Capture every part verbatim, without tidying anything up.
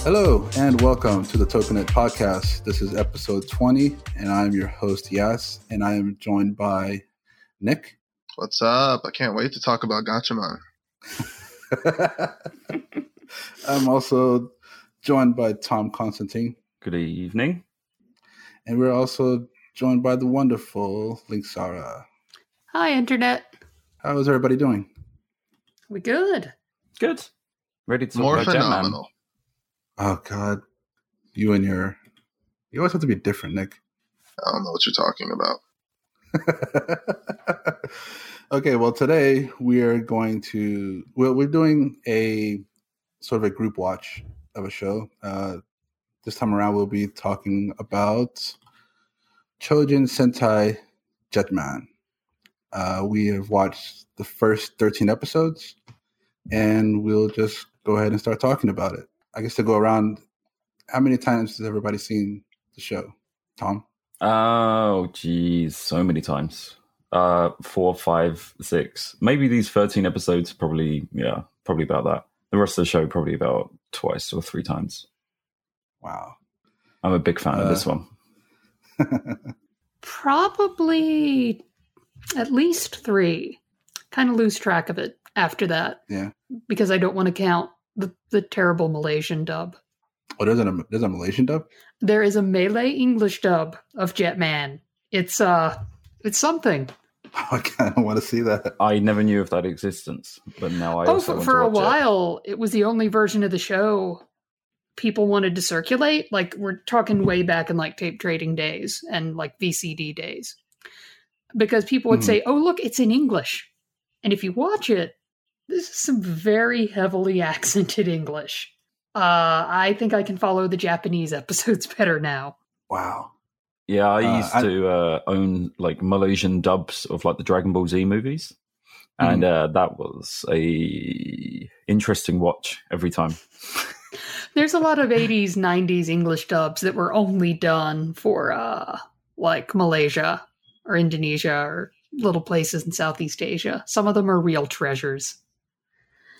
Hello and welcome to the Tokunet podcast. This is episode twenty and I'm your host Yas, and I am joined by Nick. What's up? I can't wait to talk about Gatchaman. I'm also joined by Tom Constantine. Good evening. And we're also joined by the wonderful Linksara. Hi, Internet. How is everybody doing? We're good. Good. Ready to talk More about phenomenal. Jetman. Oh, God. You and your... You always have to be different, Nick. I don't know what you're talking about. Okay, well, today we are going to... Well, we're doing a sort of a group watch of a show. Uh, this time around, we'll be talking about Chojin Sentai Jetman. Uh, we have watched the first thirteen episodes, and we'll just go ahead and start talking about it. I guess to go around, how many times has everybody seen the show? Tom? Oh, geez, so many times. Uh, four, five, six. Maybe these thirteen episodes, probably, yeah, probably about that. The rest of the show, probably about twice or three times. Wow. I'm a big fan uh, of this one. Probably at least three. Kind of lose track of it after that. Yeah. Because I don't want to count the, the terrible Malaysian dub. Oh, there's a, there's a Malaysian dub? There is a Malay English dub of Jetman. It's, uh, it's something. Oh, I kind of want to see that. I never knew of that existence, but now I oh, also for, want to for a while, it. it was the only version of the show people wanted to circulate. Like, we're talking way back in, like, tape trading days and, like, V C D days. Because people would mm. say, oh, look, it's in English. And if you watch it, this is some very heavily accented English. Uh, I think I can follow the Japanese episodes better now. Wow. Yeah, I used uh, I, to uh, own like Malaysian dubs of like the Dragon Ball Z movies, mm-hmm. and uh, that was a interesting watch every time. There's a lot of eighties, nineties English dubs that were only done for uh, like Malaysia or Indonesia or little places in Southeast Asia. Some of them are real treasures.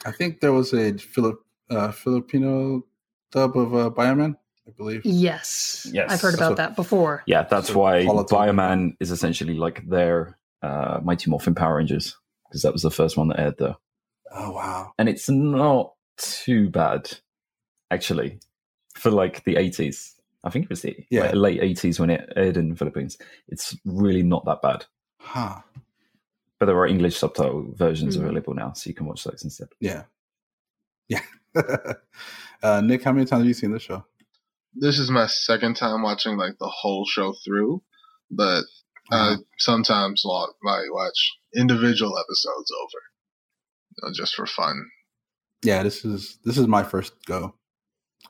I think there was a Filip- uh, Filipino dub of uh, Bioman. I believe. Yes. yes. I've heard about what, that before. Yeah, that's so why quality. Bioman is essentially like their uh, Mighty Morphin Power Rangers, because that was the first one that aired there. Oh, wow. And it's not too bad, actually, for like the eighties. I think it was the yeah. like, late eighties when it aired in the Philippines. It's really not that bad. Huh. But there are English subtitle versions mm. available now, so you can watch those instead. Yeah. Yeah. uh, Nick, how many times have you seen this show? This is my second time watching like the whole show through, but I uh, mm-hmm. sometimes log, like watch individual episodes over, you know, just for fun. Yeah, this is this is my first go.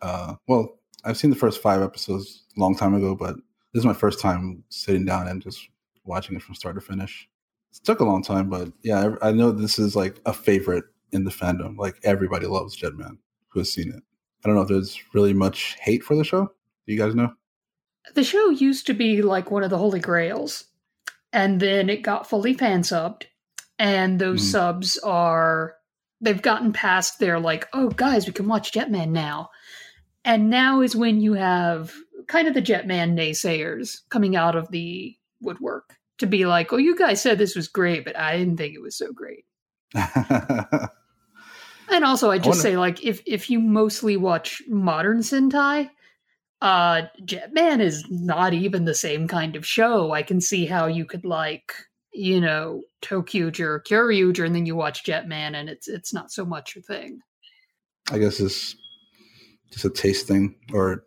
Uh, well, I've seen the first five episodes a long time ago, but this is my first time sitting down and just watching it from start to finish. It took a long time, but yeah, I, I know this is like a favorite in the fandom. Like everybody loves Jetman who has seen it. I don't know if there's really much hate for the show. Do you guys know? The show used to be like one of the holy grails, and then it got fully fan subbed. And those mm. subs are, they've gotten past their like, oh, guys, we can watch Jetman now. And now is when you have kind of the Jetman naysayers coming out of the woodwork to be like, oh, you guys said this was great, but I didn't think it was so great. And also, I just I wanna... say, like, if, if you mostly watch modern Sentai, uh, Jetman is not even the same kind of show. I can see how you could, like, you know, Tokkyuger, Kyoryuger, and then you watch Jetman, and it's it's not so much your thing. I guess it's just a taste thing, or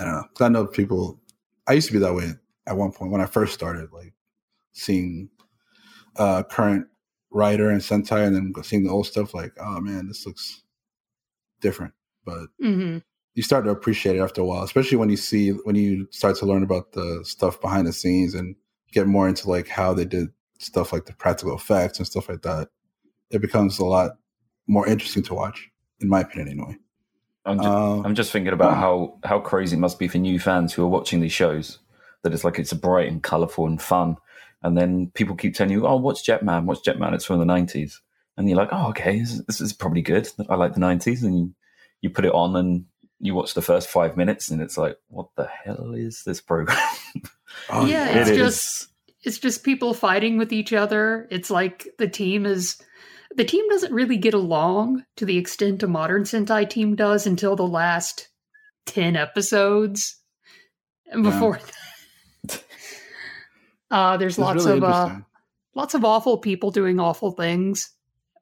I don't know. Because I know people, I used to be that way at one point when I first started, like, seeing uh, current Rider and Sentai, and then seeing the old stuff, like, oh man, this looks different. But mm-hmm. you start to appreciate it after a while, especially when you see when you start to learn about the stuff behind the scenes and get more into like how they did stuff, like the practical effects and stuff like that. It becomes a lot more interesting to watch, in my opinion, anyway. I'm just, uh, I'm just thinking about how, how crazy it must be for new fans who are watching these shows, that it's like it's bright and colourful and fun, and then people keep telling you, oh, what's Jetman? What's Jetman? It's from the nineties. And you're like, oh, okay, this, this is probably good. I like the nineties. And you, you put it on and you watch the first five minutes and it's like, what the hell is this program? oh, yeah, it's it just... Is. It's just people fighting with each other. It's like the team is... The team doesn't really get along to the extent a modern Sentai team does until the last ten episodes. And before yeah. that... uh, there's lots really of uh, lots of awful people doing awful things.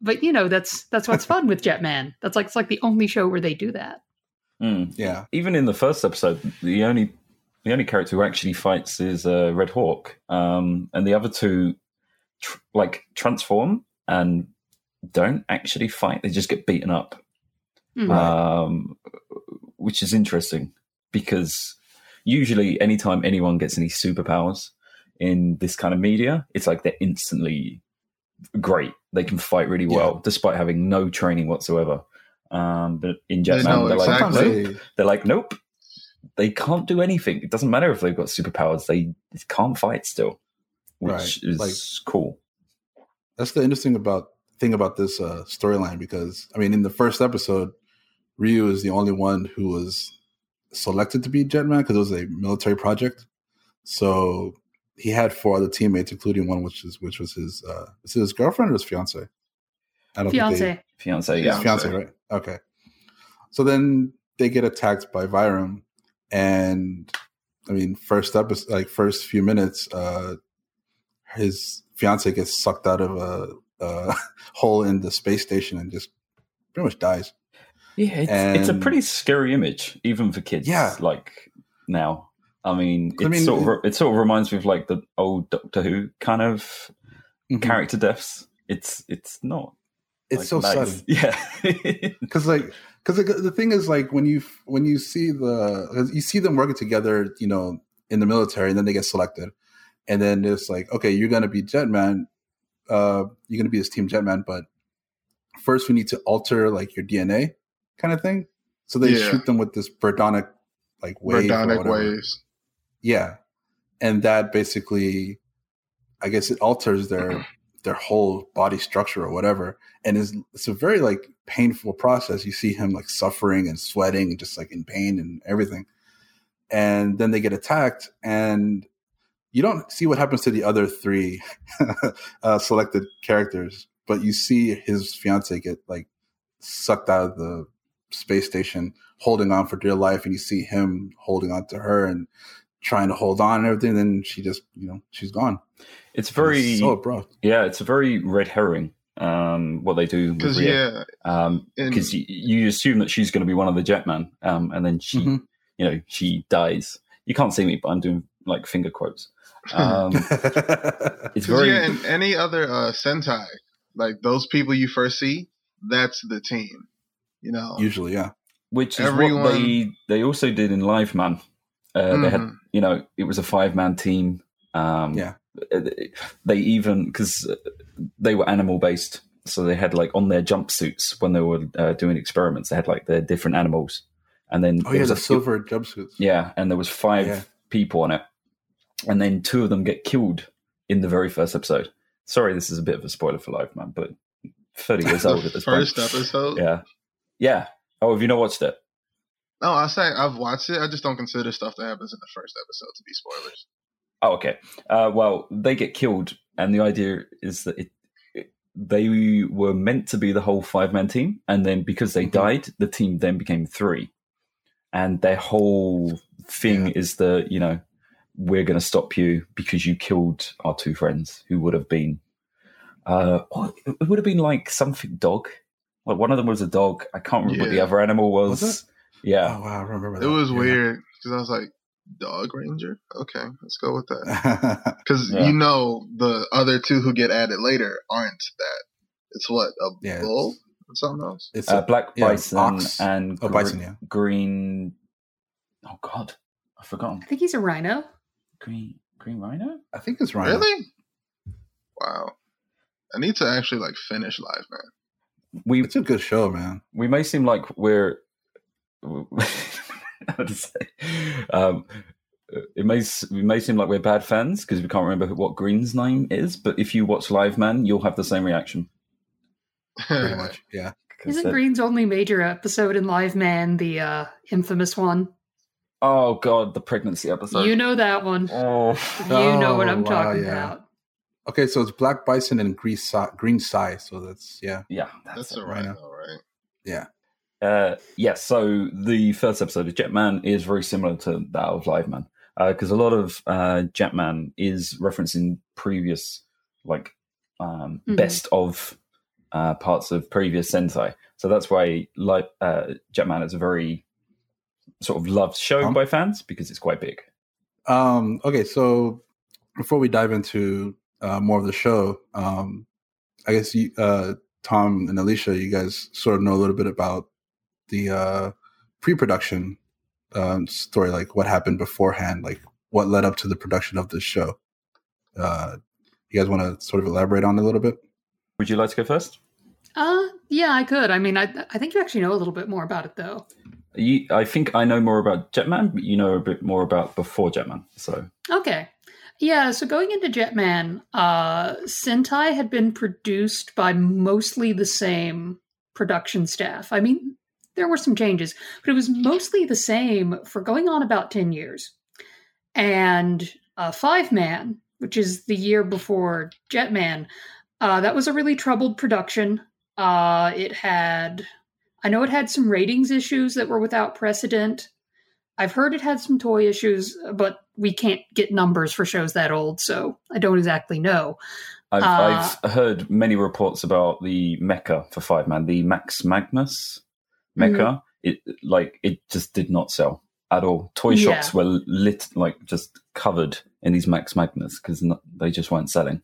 But, you know, that's that's what's fun with Jetman. That's like, it's like the only show where they do that. Mm. Yeah. Even in the first episode, the only... The only character who actually fights is uh, Red Hawk, um, and the other two tr- like transform and don't actually fight; they just get beaten up, mm-hmm. um, which is interesting because usually, anytime anyone gets any superpowers in this kind of media, it's like they're instantly great; they can fight really well, yeah. despite having no training whatsoever. Um, but in Jetman, no, they're, exactly. like, nope. they're like, "Nope." They can't do anything. It doesn't matter if they've got superpowers. They can't fight still, which right. is like, cool. That's the interesting about thing about this uh, storyline because, I mean, in the first episode, Ryu is the only one who was selected to be Jetman because it was a military project. So he had four other teammates, including one which is which was his uh, is it his girlfriend or his fiance? I don't fiance. Think they, fiance, yeah, fiance, right? Okay. So then they get attacked by Vyram. And I mean, first episode, like first few minutes, uh, his fiance gets sucked out of a, a hole in the space station and just pretty much dies. Yeah, it's, and, it's a pretty scary image, even for kids. Yeah. like now. I mean, it I mean, sort of it, it sort of reminds me of like the old Doctor Who kind of mm-hmm. character deaths. It's it's not. It's like, so nice. Sudden. Yeah, because like. Because the thing is, like when you when you see the you see them working together, you know, in the military, and then they get selected, and then it's like, okay, you're gonna be Jetman, uh, you're gonna be this team Jetman, but first we need to alter like your D N A, kind of thing. So they yeah. shoot them with this Verdonic like wave, Verdonic waves, yeah, and that basically, I guess it alters their their whole body structure or whatever, and is it's a very like. painful process. You see him like suffering and sweating and just like in pain and everything, and then they get attacked and you don't see what happens to the other three uh, selected characters, but you see his fiance get like sucked out of the space station holding on for dear life, and you see him holding on to her and trying to hold on and everything, and then she just, you know, she's gone. It's very it's so abrupt. Yeah, it's a very red herring. Um, what they do because yeah, um, because you, you assume that she's going to be one of the Jetman, um, and then she, mm-hmm. you know, she dies. You can't see me, but I'm doing like finger quotes. Um, it's very yeah, and any other uh, Sentai, like those people you first see, that's the team, you know. Usually, yeah. Which is Everyone... what they they also did in Liveman. Uh, mm-hmm. They had, you know, it was a five man team. Um, yeah. They even because they were animal based, so they had like on their jumpsuits when they were uh, doing experiments. They had like their different animals, and then oh yeah, the a, silver jumpsuits. Yeah, and there was five yeah. people on it, and then two of them get killed in the very first episode. Sorry, this is a bit of a spoiler for Liveman, but thirty years old at this first point. First episode, yeah, yeah. Oh, have you not watched it? No, I say I've watched it. I just don't consider stuff that happens in the first episode to be spoilers. Oh, okay. Uh, well, they get killed, and the idea is that it, it, they were meant to be the whole five-man team, and then because they mm-hmm. died, the team then became three. And their whole thing yeah. is the, you know, we're going to stop you because you killed our two friends who would have been... Uh, oh, it would have been like something dog. Like one of them was a dog. I can't remember yeah. what the other animal was. was yeah. Oh, wow, I remember that. It was yeah. weird, because I was like, Dairanger? Okay, let's go with that. Because yeah. you know the other two who get added later aren't that. It's what? A yeah, bull? Or something else? It's uh, a black bison yeah, and oh, gr- bison, yeah. green... Oh, God. I've forgotten. I think he's a rhino. Green green rhino? I think it's rhino. Really? Wow. I need to actually like finish Live, man. We, it's a good show, man. We may seem like we're how to say, um, it may it may seem like we're bad fans because we can't remember what Green's name is, but if you watch Liveman, you'll have the same reaction. Pretty much, yeah. Isn't that Green's only major episode in Liveman the uh, infamous one? Oh God, the pregnancy episode. You know that one. Oh, you oh, know what I'm wow, talking yeah. about. Okay, so it's Black Bison and Green Sai. Green Sai, so that's yeah, yeah, that's, that's all right, all right. Yeah. Uh, yes. Yeah, so the first episode of Jetman is very similar to that of Liveman, because uh, a lot of uh, Jetman is referencing previous, like, um, mm-hmm. best of uh, parts of previous Sentai. So that's why like uh, Jetman is a very sort of loved show um, by fans because it's quite big. Um, okay, so before we dive into uh, more of the show, um, I guess you, uh, Tom and Alicia, you guys sort of know a little bit about the uh, pre-production um, story, like what happened beforehand, like what led up to the production of this show. Uh, you guys want to sort of elaborate on it a little bit? Would you like to go first? Uh, yeah, I could. I mean, I I think you actually know a little bit more about it, though. You, I think I know more about Jetman, but you know a bit more about before Jetman. So okay. Yeah, so going into Jetman, uh, Sentai had been produced by mostly the same production staff. I mean, there were some changes, but it was mostly the same for going on about ten years. And uh, Fiveman, which is the year before Jetman, uh, that was a really troubled production. Uh, it had... I know it had some ratings issues that were without precedent. I've heard it had some toy issues, but we can't get numbers for shows that old, so I don't exactly know. I've, uh, I've heard many reports about the mecha for Fiveman, the Max Magnus mecha. Mm-hmm. It like it just did not sell at all. Toy yeah. shops were lit, like just covered in these Max Magnus because no, they just weren't selling.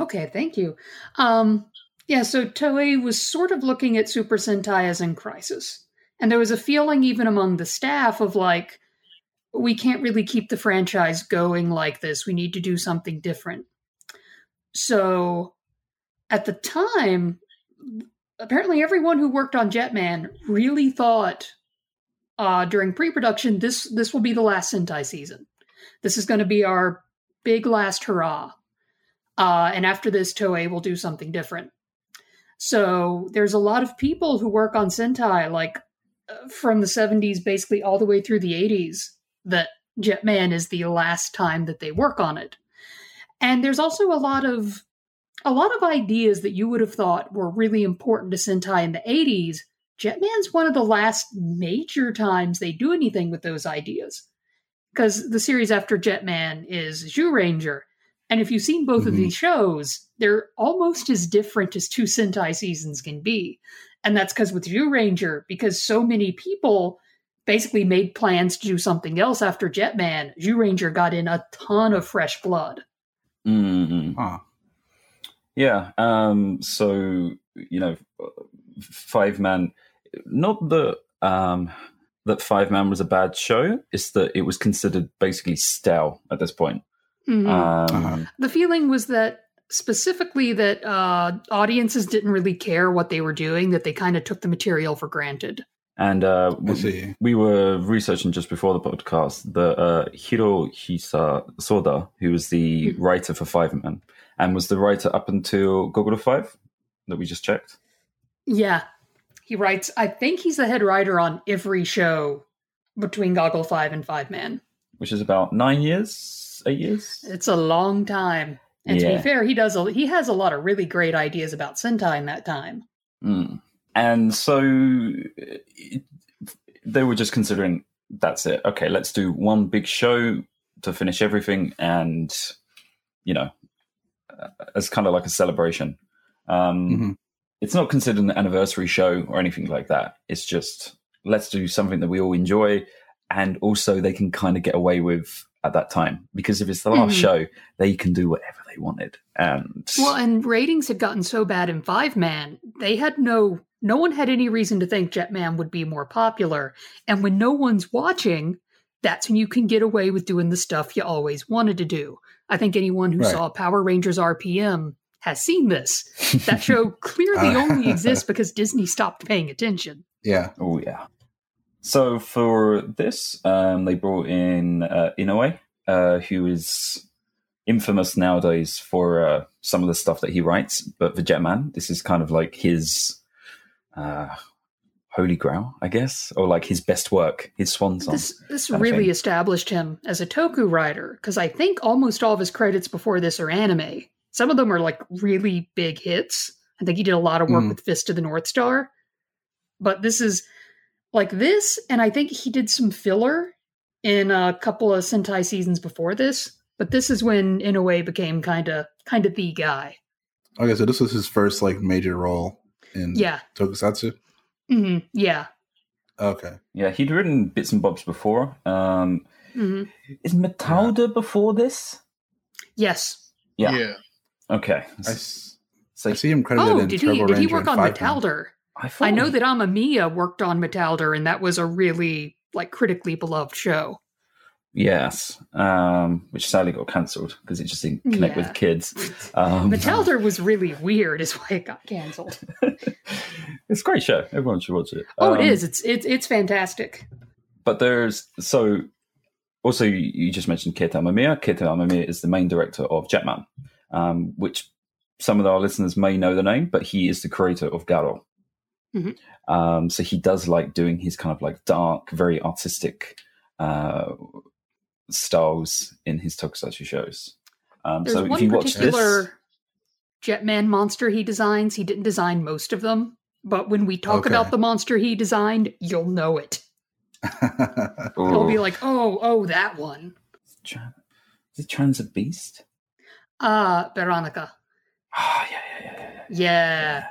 Okay, thank you. Um, Yeah, so Toei was sort of looking at Super Sentai as in crisis. And there was a feeling even among the staff of like, we can't really keep the franchise going like this. We need to do something different. So at the time, apparently everyone who worked on Jetman really thought uh, during pre-production, this, this will be the last Sentai season. This is going to be our big last hurrah. Uh, and after this, Toei will do something different. So there's a lot of people who work on Sentai, like uh, from the seventies, basically all the way through the eighties, that Jetman is the last time that they work on it. And there's also a lot of a lot of ideas that you would have thought were really important to Sentai in the eighties. Jetman's one of the last major times they do anything with those ideas, because the series after Jetman is Zyuranger. And if you've seen both mm-hmm. of these shows, they're almost as different as two Sentai seasons can be. And that's because with Zyuranger, because so many people basically made plans to do something else after Jetman, Zyuranger got in a ton of fresh blood. Mm-hmm. Huh. Yeah. Um, so, you know, Fiveman, not that, um, that Fiveman was a bad show, it's that it was considered basically stale at this point. Mm-hmm. Um, uh-huh. The feeling was that specifically that uh, audiences didn't really care what they were doing, that they kind of took the material for granted. And uh, we, we were researching just before the podcast that uh, Hirohisa Soda, who was the mm-hmm. writer for Fiveman, and was the writer up until Goggle V that we just checked. Yeah, he writes. I think he's the head writer on every show between Goggle V and Fiveman, which is about nine years. Eight years? It's a long time. And yeah. to be fair, he does. A, he has a lot of really great ideas about Sentai in that time. Mm. And so it, they were just considering, that's it. Okay, let's do one big show to finish everything and, you know, as kind of like a celebration. Um, mm-hmm. It's not considered an anniversary show or anything like that. It's just, let's do something that we all enjoy and also they can kind of get away with at that time, because if it's the last mm-hmm. show, they can do whatever they wanted. And well, and ratings had gotten so bad in Fiveman, they had no, no one had any reason to think Jetman would be more popular. And when no one's watching, that's when you can get away with doing the stuff you always wanted to do. I think anyone who right. saw Power Rangers R P M has seen this. That show clearly only exists because Disney stopped paying attention. Yeah. Oh yeah. So for this, um, they brought in uh, Inoue, uh, who is infamous nowadays for uh, some of the stuff that he writes. But for Jetman, this is kind of like his uh, holy grail, I guess, or like his best work, his swan song. This, this really established him as a toku writer, because I think almost all of his credits before this are anime. Some of them are like really big hits. I think he did a lot of work mm. with Fist of the North Star. But this is like this, and I think he did some filler in a couple of Sentai seasons before this. But this is when Inoue became kind of kind of the guy. Okay, so this was his first like major role in yeah. Tokusatsu? Mm-hmm, yeah. Okay. Yeah, he'd written bits and bobs before. Um, mm-hmm. Is Metalder yeah. before this? Yes. Yeah. yeah. Okay. I, so, I see him credited oh, in did Turbo he, Ranger. Did he work on Metalder? I, I know that Amemiya worked on Metalder, and that was a really like critically beloved show. Yes, um, which sadly got cancelled because it just didn't connect yeah. with kids. Um, Metalder was really weird, is why it got cancelled. It's a great show. Everyone should watch it. Oh, um, it is. It's it's it's fantastic. But there's so also you, you just mentioned Keita Amemiya. Keita Amemiya is the main director of Jetman, um, which some of our listeners may know the name, but he is the creator of Garo. Mm-hmm. Um, so he does like doing his kind of like dark, very artistic uh, styles in his tokusatsu shows. Um, There's so one if you particular watch this Jetman monster he designs. He didn't design most of them, but when we talk okay. about the monster he designed, you'll know it. You'll be like, oh, oh, that one. Is it Transa Beast? Uh, Veronica. Oh, yeah, yeah, yeah, yeah. Yeah. yeah.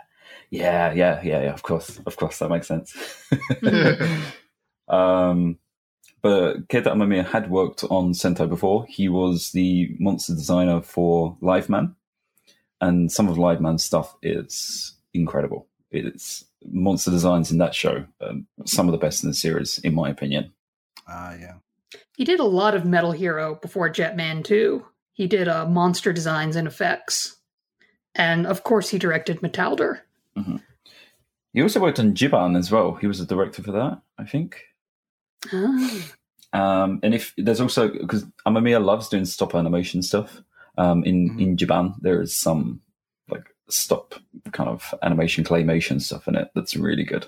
Yeah, yeah, yeah, yeah. Of course, of course, that makes sense. um, but Keita Amemiya had worked on Sentai before. He was the monster designer for Liveman, and some of Liveman's stuff is incredible. It's monster designs in that show, um, some of the best in the series, in my opinion. Ah, uh, yeah. He did a lot of Metal Hero before Jetman too. He did uh, monster designs and effects, and of course, he directed Metalder. Mm-hmm. He also worked on Jiban as well. He was a director for that, I think. Oh. Um, and if there's also because Amemiya loves doing stop animation stuff. Um, in mm-hmm. in Jiban, there is some like stop kind of animation claymation stuff in it that's really good.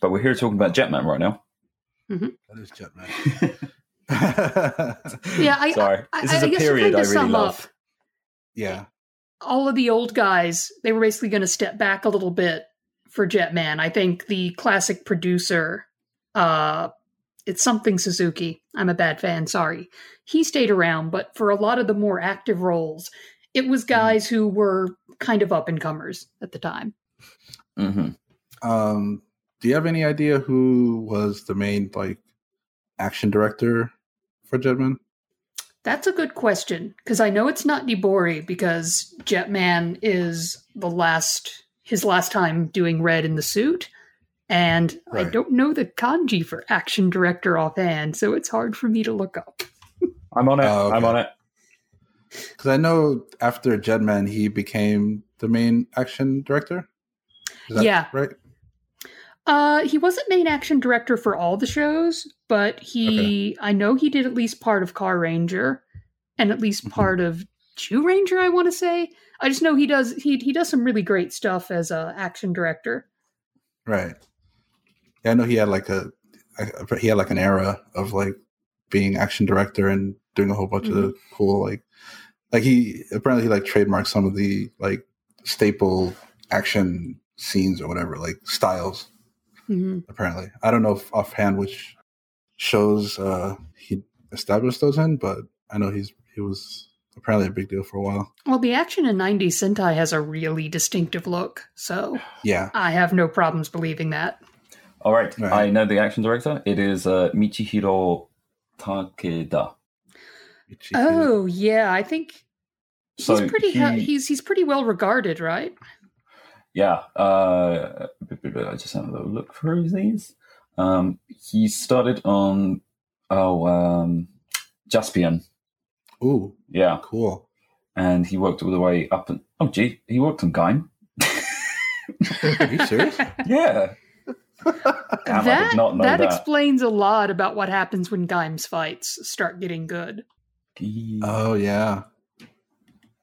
But we're here talking about Jetman right now. Mm-hmm. That is Jetman. yeah, I, sorry. I, I, this is I, a I period I really love. Up. Yeah. All of the old guys, they were basically going to step back a little bit for Jetman. I think the classic producer, uh, it's something Suzuki. I'm a bad fan, sorry. He stayed around, but for a lot of the more active roles, it was guys who were kind of up-and-comers at the time. Mm-hmm. Um, do you have any idea who was the main like action director for Jetman? That's a good question, because I know it's not Nibori, because Jetman is the last his last time doing red in the suit, and right. I don't know the kanji for action director offhand, so it's hard for me to look up. I'm on it. Oh, okay. I'm on it. Because I know after Jetman, he became the main action director. Is that yeah. right? Uh, he wasn't main action director for all the shows, but he, okay. I know he did at least part of Carranger and at least part of Zyuranger, I want to say. I just know he does, he, he does some really great stuff as a action director. Right. Yeah, I know he had like a, he had like an era of like being action director and doing a whole bunch mm-hmm. of cool, like, like he, apparently he like trademarked some of the like staple action scenes or whatever, like styles. Mm-hmm. Apparently, I don't know if offhand which shows uh, he established those in, but I know he's he was apparently a big deal for a while. Well, the action in nineties Sentai has a really distinctive look, so yeah, I have no problems believing that. All right, right. I know the action director. It is uh, Michihiro Takeda. Michihiro. Oh yeah, I think he's so pretty. He... Ha- he's he's pretty well regarded, right? Yeah, uh, I just had a little look through these. Um, he started on oh um, Jaspion. Ooh, yeah, cool. And he worked all the way up. And, oh, gee, he worked on Gaim. Are you serious? Yeah. Damn, that I did not know that, that explains a lot about what happens when Gaim's fights start getting good. Oh, yeah.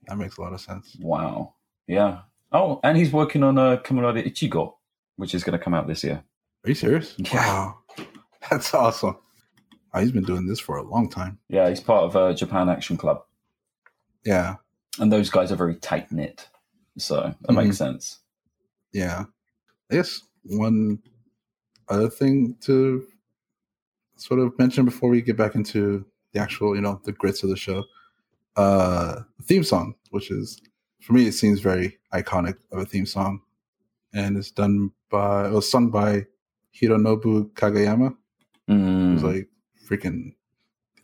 That makes a lot of sense. Wow. Yeah. Oh, and he's working on uh, Kamen Rider Ichigo, which is going to come out this year. Are you serious? Yeah. Wow. That's awesome. Oh, he's been doing this for a long time. Yeah, he's part of uh, Japan Action Club. Yeah. And those guys are very tight-knit, so that mm-hmm. makes sense. Yeah. I guess one other thing to sort of mention before we get back into the actual, you know, the grits of the show, uh, the theme song, which is, for me, it seems very iconic of a theme song. And it's done by, it was sung by Hironobu Kageyama, mm. who's like freaking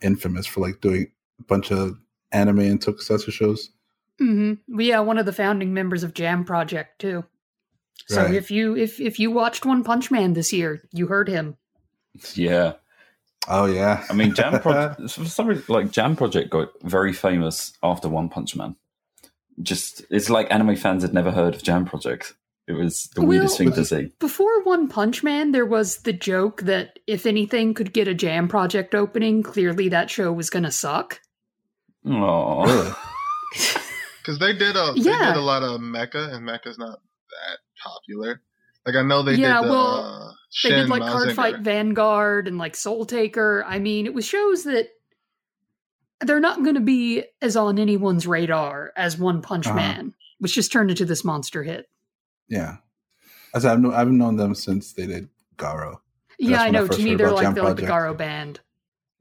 infamous for like doing a bunch of anime and tokusatsu shows. Mm-hmm. Yeah, one of the founding members of Jam Project too. So right. if you if if you watched One Punch Man this year, you heard him. Yeah. Oh yeah. I mean, Jam Project. For some reason, like Jam Project got very famous after One Punch Man. Just it's like anime fans had never heard of Jam Project. It was the well, weirdest thing to see. Before One Punch Man, there was the joke that if anything could get a Jam Project opening, clearly that show was going to suck. Oh, because they did a yeah. they did a lot of mecha, and mecha's not that popular. Like I know they yeah, did the, well, uh, Shin they did like Mazinger. Card Fight Vanguard and like Soul Taker. I mean, it was shows that they're not going to be as on anyone's radar as One Punch uh-huh. Man, which just turned into this monster hit. Yeah, as I've known, I've known them since they did Garo. And yeah, I know. I to me, they're like Jam they're Project. Like the Garo band.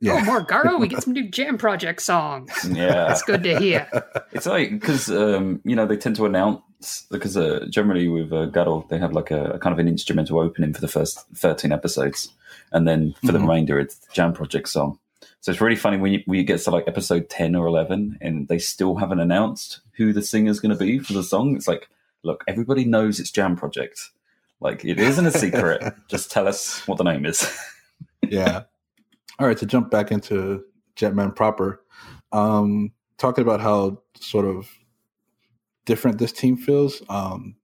Yeah. Oh, more Garo! We get some new Jam Project songs. Yeah, it's good to hear. It's like because um, you know they tend to announce because uh, generally with uh, Garo they have like a, a kind of an instrumental opening for the first thirteen episodes, and then for mm-hmm. the remainder it's the Jam Project song. So it's really funny when you, when it gets to like episode ten or eleven and they still haven't announced who the singer's going to be for the song. It's like. Look, everybody knows it's Jam Project. Like, it isn't a secret. Just tell us what the name is. Yeah. All right, to jump back into Jetman proper, um, talking about how sort of different this team feels, um,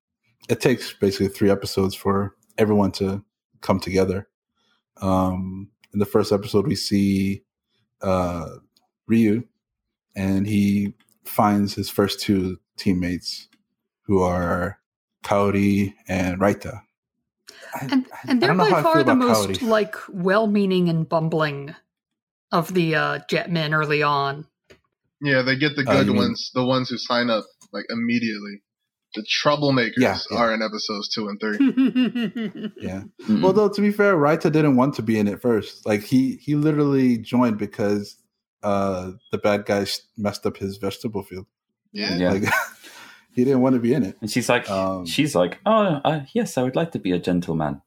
it takes basically three episodes for everyone to come together. Um, in the first episode, we see uh, Ryu, and he finds his first two teammates, who are Kaori and Raita. I, and, and they're by far the most Kaori. Like well-meaning and bumbling of the uh, Jetmen early on. Yeah, they get the good uh, ones, mean, the ones who sign up like immediately. The troublemakers yeah, yeah. are in episodes two and three. Yeah. Mm-hmm. Well, though, to be fair, Raita didn't want to be in it first. Like he, he literally joined because uh, the bad guys messed up his vegetable field. Yeah. yeah. Like, he didn't want to be in it. And she's like, um, she's like, oh, uh, yes, I would like to be a gentleman.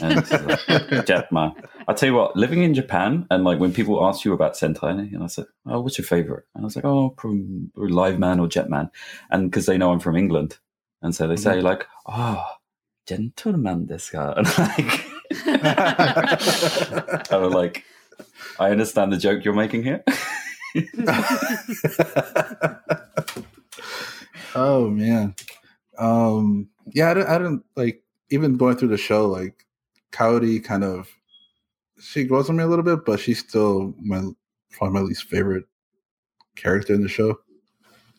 And she's like, Jetman. I'll tell you what, living in Japan, and like when people ask you about Sentai, and I said, oh, what's your favorite? And I was like, oh, from Liveman or Jetman. And because they know I'm from England. And so they mm-hmm. say like, oh, gentleman this guy. And like, I was like, I understand the joke you're making here. Oh man, um, yeah. I don't, I don't like even going through the show. Like Kaori, kind of, she grows on me a little bit, but she's still my probably my least favorite character in the show.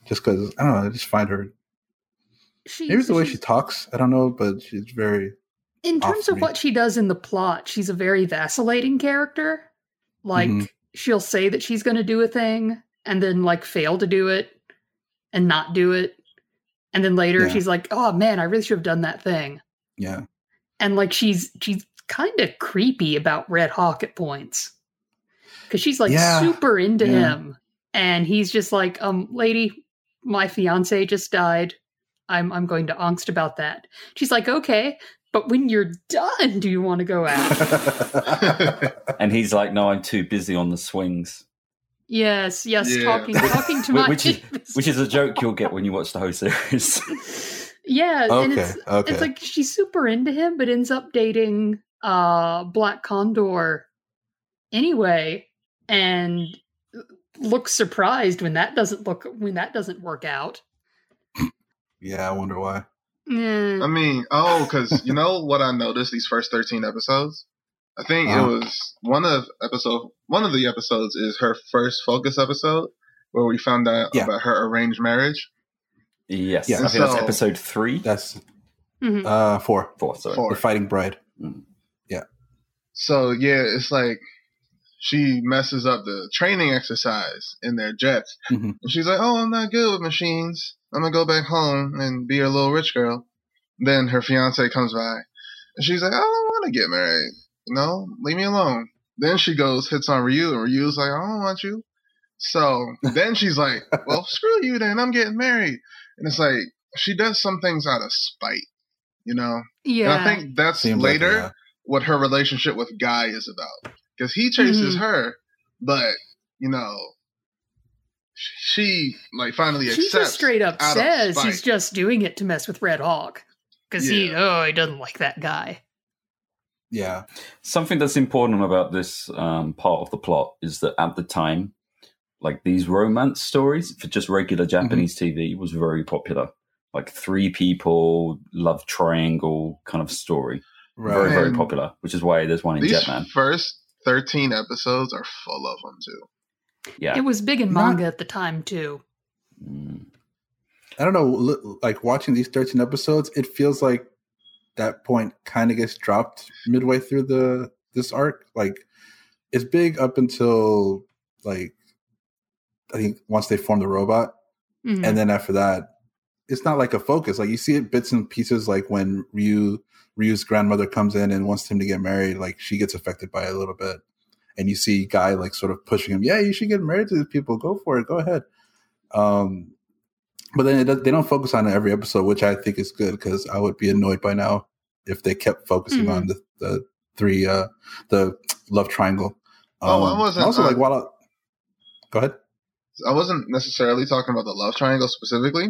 Just because I don't know, I just find her. She's, maybe it's the way she talks. I don't know, but she's very. In terms of what she does in the plot, she's a very vacillating character. Like mm-hmm. she'll say that she's going to do a thing and then like fail to do it and not do it. And then later yeah. she's like, oh man, I really should have done that thing. Yeah. And like, she's, she's kind of creepy about Red Hawk at points. Cause she's like yeah. super into yeah. him. And he's just like, um, lady, my fiance just died. I'm, I'm going to angst about that. She's like, okay, but when you're done, do you want to go out? And he's like, no, I'm too busy on the swings. Yes, yes, yeah. talking talking to my... Which is, which is a joke you'll get when you watch the whole series. Yeah, okay, and it's, okay. it's like she's super into him, but ends up dating uh, Black Condor anyway, and looks surprised when that doesn't look when that doesn't work out. Yeah, I wonder why. Mm. I mean, oh, because you know what I noticed these first thirteen episodes? I think uh-huh. it was one of episode one of the episodes is her first focus episode where we found out yeah. about her arranged marriage. Yes, yeah, I think so, that's episode three. That's mm-hmm. uh, four. Four, sorry. Four. The Fighting Bride. Mm. Yeah. So yeah, it's like she messes up the training exercise in their jets, mm-hmm. and she's like, "Oh, I'm not good with machines. I'm gonna go back home and be a little rich girl." Then her fiance comes by, and she's like, "I don't want to get married. You know, leave me alone." Then she goes hits on Ryu, and Ryu's like, "I don't want you." So then she's like, "Well, screw you then. I'm getting married." And it's like she does some things out of spite, you know. Yeah. And I think that's Seems later like, yeah. what her relationship with Guy is about, because he chases mm-hmm. her, but you know, she like finally she accepts. She just straight up says he's just doing it to mess with Red Hawk, because yeah. he oh he doesn't like that guy. Yeah. Something that's important about this um, part of the plot is that at the time, like these romance stories for just regular Japanese mm-hmm. T V was very popular. Like three people, love triangle kind of story. Right. Very, very and popular, which is why there's one in Jetman. These first thirteen episodes are full of them too. Yeah. It was big in manga Not- at the time too. Mm. I don't know, like watching these thirteen episodes, it feels like that point kind of gets dropped midway through the this arc. Like it's big up until like I think once they form the robot, mm-hmm. and then after that, it's not like a focus. Like you see it bits and pieces. Like when Ryu Ryu's grandmother comes in and wants him to get married, like she gets affected by it a little bit, and you see Guy like sort of pushing him. Yeah, you should get married to these people. Go for it. Go ahead. Um, but then it does, they don't focus on it every episode, which I think is good because I would be annoyed by now if they kept focusing mm-hmm. on the, the three uh, the love triangle. Um, oh, I wasn't also uh, like while I, go ahead. I wasn't necessarily talking about the love triangle specifically,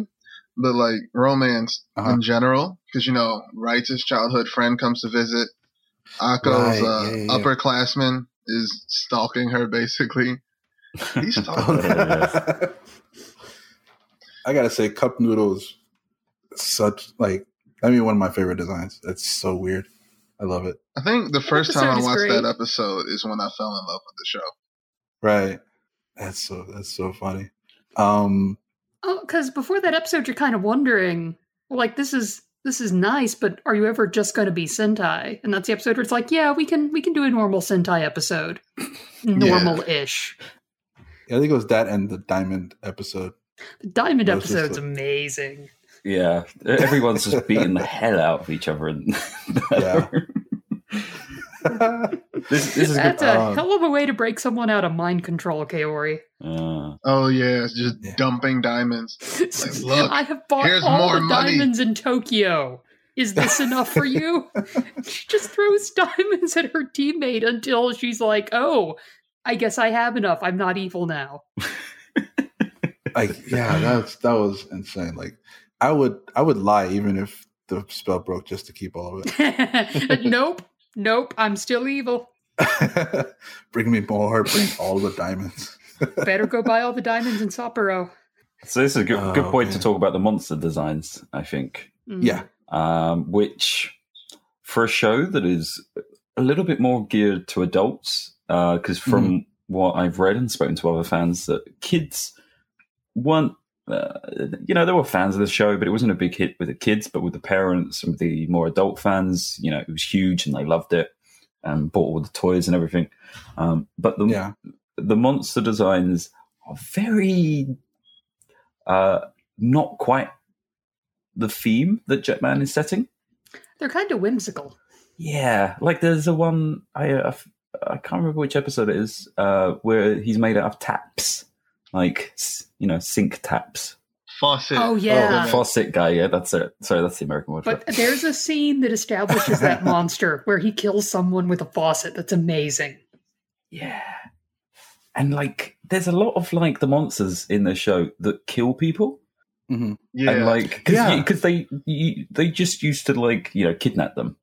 but like romance uh-huh. in general. Because, you know, Wright's childhood friend comes to visit. Ako's right. uh, yeah, yeah, upperclassman yeah. is stalking her, basically. He's stalking her. I got to say, Cup Noodles, such like, I mean, one of my favorite designs. That's so weird. I love it. I think the first time I watched great. that episode is when I fell in love with the show. Right. That's so that's so funny. Um, oh, because before that episode, you're kind of wondering, like, this is this is nice, but are you ever just going to be Sentai? And that's the episode where it's like, yeah, we can we can do a normal Sentai episode, normal-ish. Yeah, I think it was that and the Diamond episode. The Diamond episode's like, amazing. Yeah, everyone's just beating the hell out of each other. In yeah. This, this is That's good. a um, hell of a way to break someone out of mind control, Kaori. Uh, oh yeah, it's just yeah. dumping diamonds. Like, look, I have bought here's all more the money. diamonds in Tokyo. Is this enough for you? She just throws diamonds at her teammate until she's like, "Oh, I guess I have enough. I'm not evil now." Like, yeah, that's that was insane. Like, I would I would lie even if the spell broke just to keep all of it. Nope. Nope, I'm still evil. Bring me more, bring all the diamonds. Better go buy all the diamonds in Sapporo. So this is a good, oh, good point man. to talk about the monster designs, I think. Mm. Yeah. Um, which, for a show that is a little bit more geared to adults, because uh, from mm. what I've read and spoken to other fans, that kids weren't, uh, you know, there were fans of the show, but it wasn't a big hit with the kids, but with the parents and the more adult fans, you know, it was huge and they loved it and bought all the toys and everything. Um, but the yeah. the monster designs are very uh, not quite the theme that Jetman is setting. They're kind of whimsical. Yeah. Like there's a one, I, I, I can't remember which episode it is, uh, where he's made out of taps. Like, you know, sink taps. Faucet. Oh, yeah. Oh, faucet guy, yeah, that's it. Sorry, that's the American word. But there's a scene that establishes that monster where he kills someone with a faucet. That's amazing. Yeah. And, like, there's a lot of, like, the monsters in the show that kill people. Mm-hmm. Yeah. And, like, because yeah. they, you, they just used to, like, you know, kidnap them.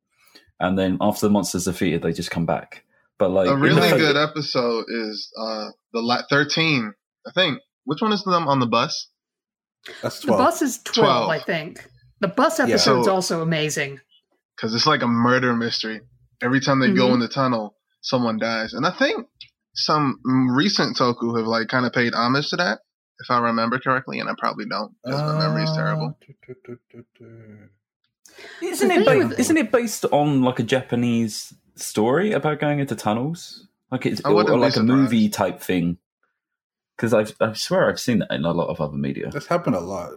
And then after the monster's defeated, they just come back. But, like, a really good show, episode is uh, the la- thirteen. I think. Which one is them on the bus? That's twelve. The bus is twelve, twelve. I think. The bus episode's yeah. so, also amazing. Because it's like a murder mystery. Every time they mm-hmm. go in the tunnel, someone dies. And I think some recent toku have like kind of paid homage to that, if I remember correctly. And I probably don't, because uh, my memory's terrible. Do, do, do, do. Isn't it, ba- isn't it based on like a Japanese story about going into tunnels? Like it's or, or like a movie type thing? Because I I swear I've seen that in a lot of other media. That's happened a lot.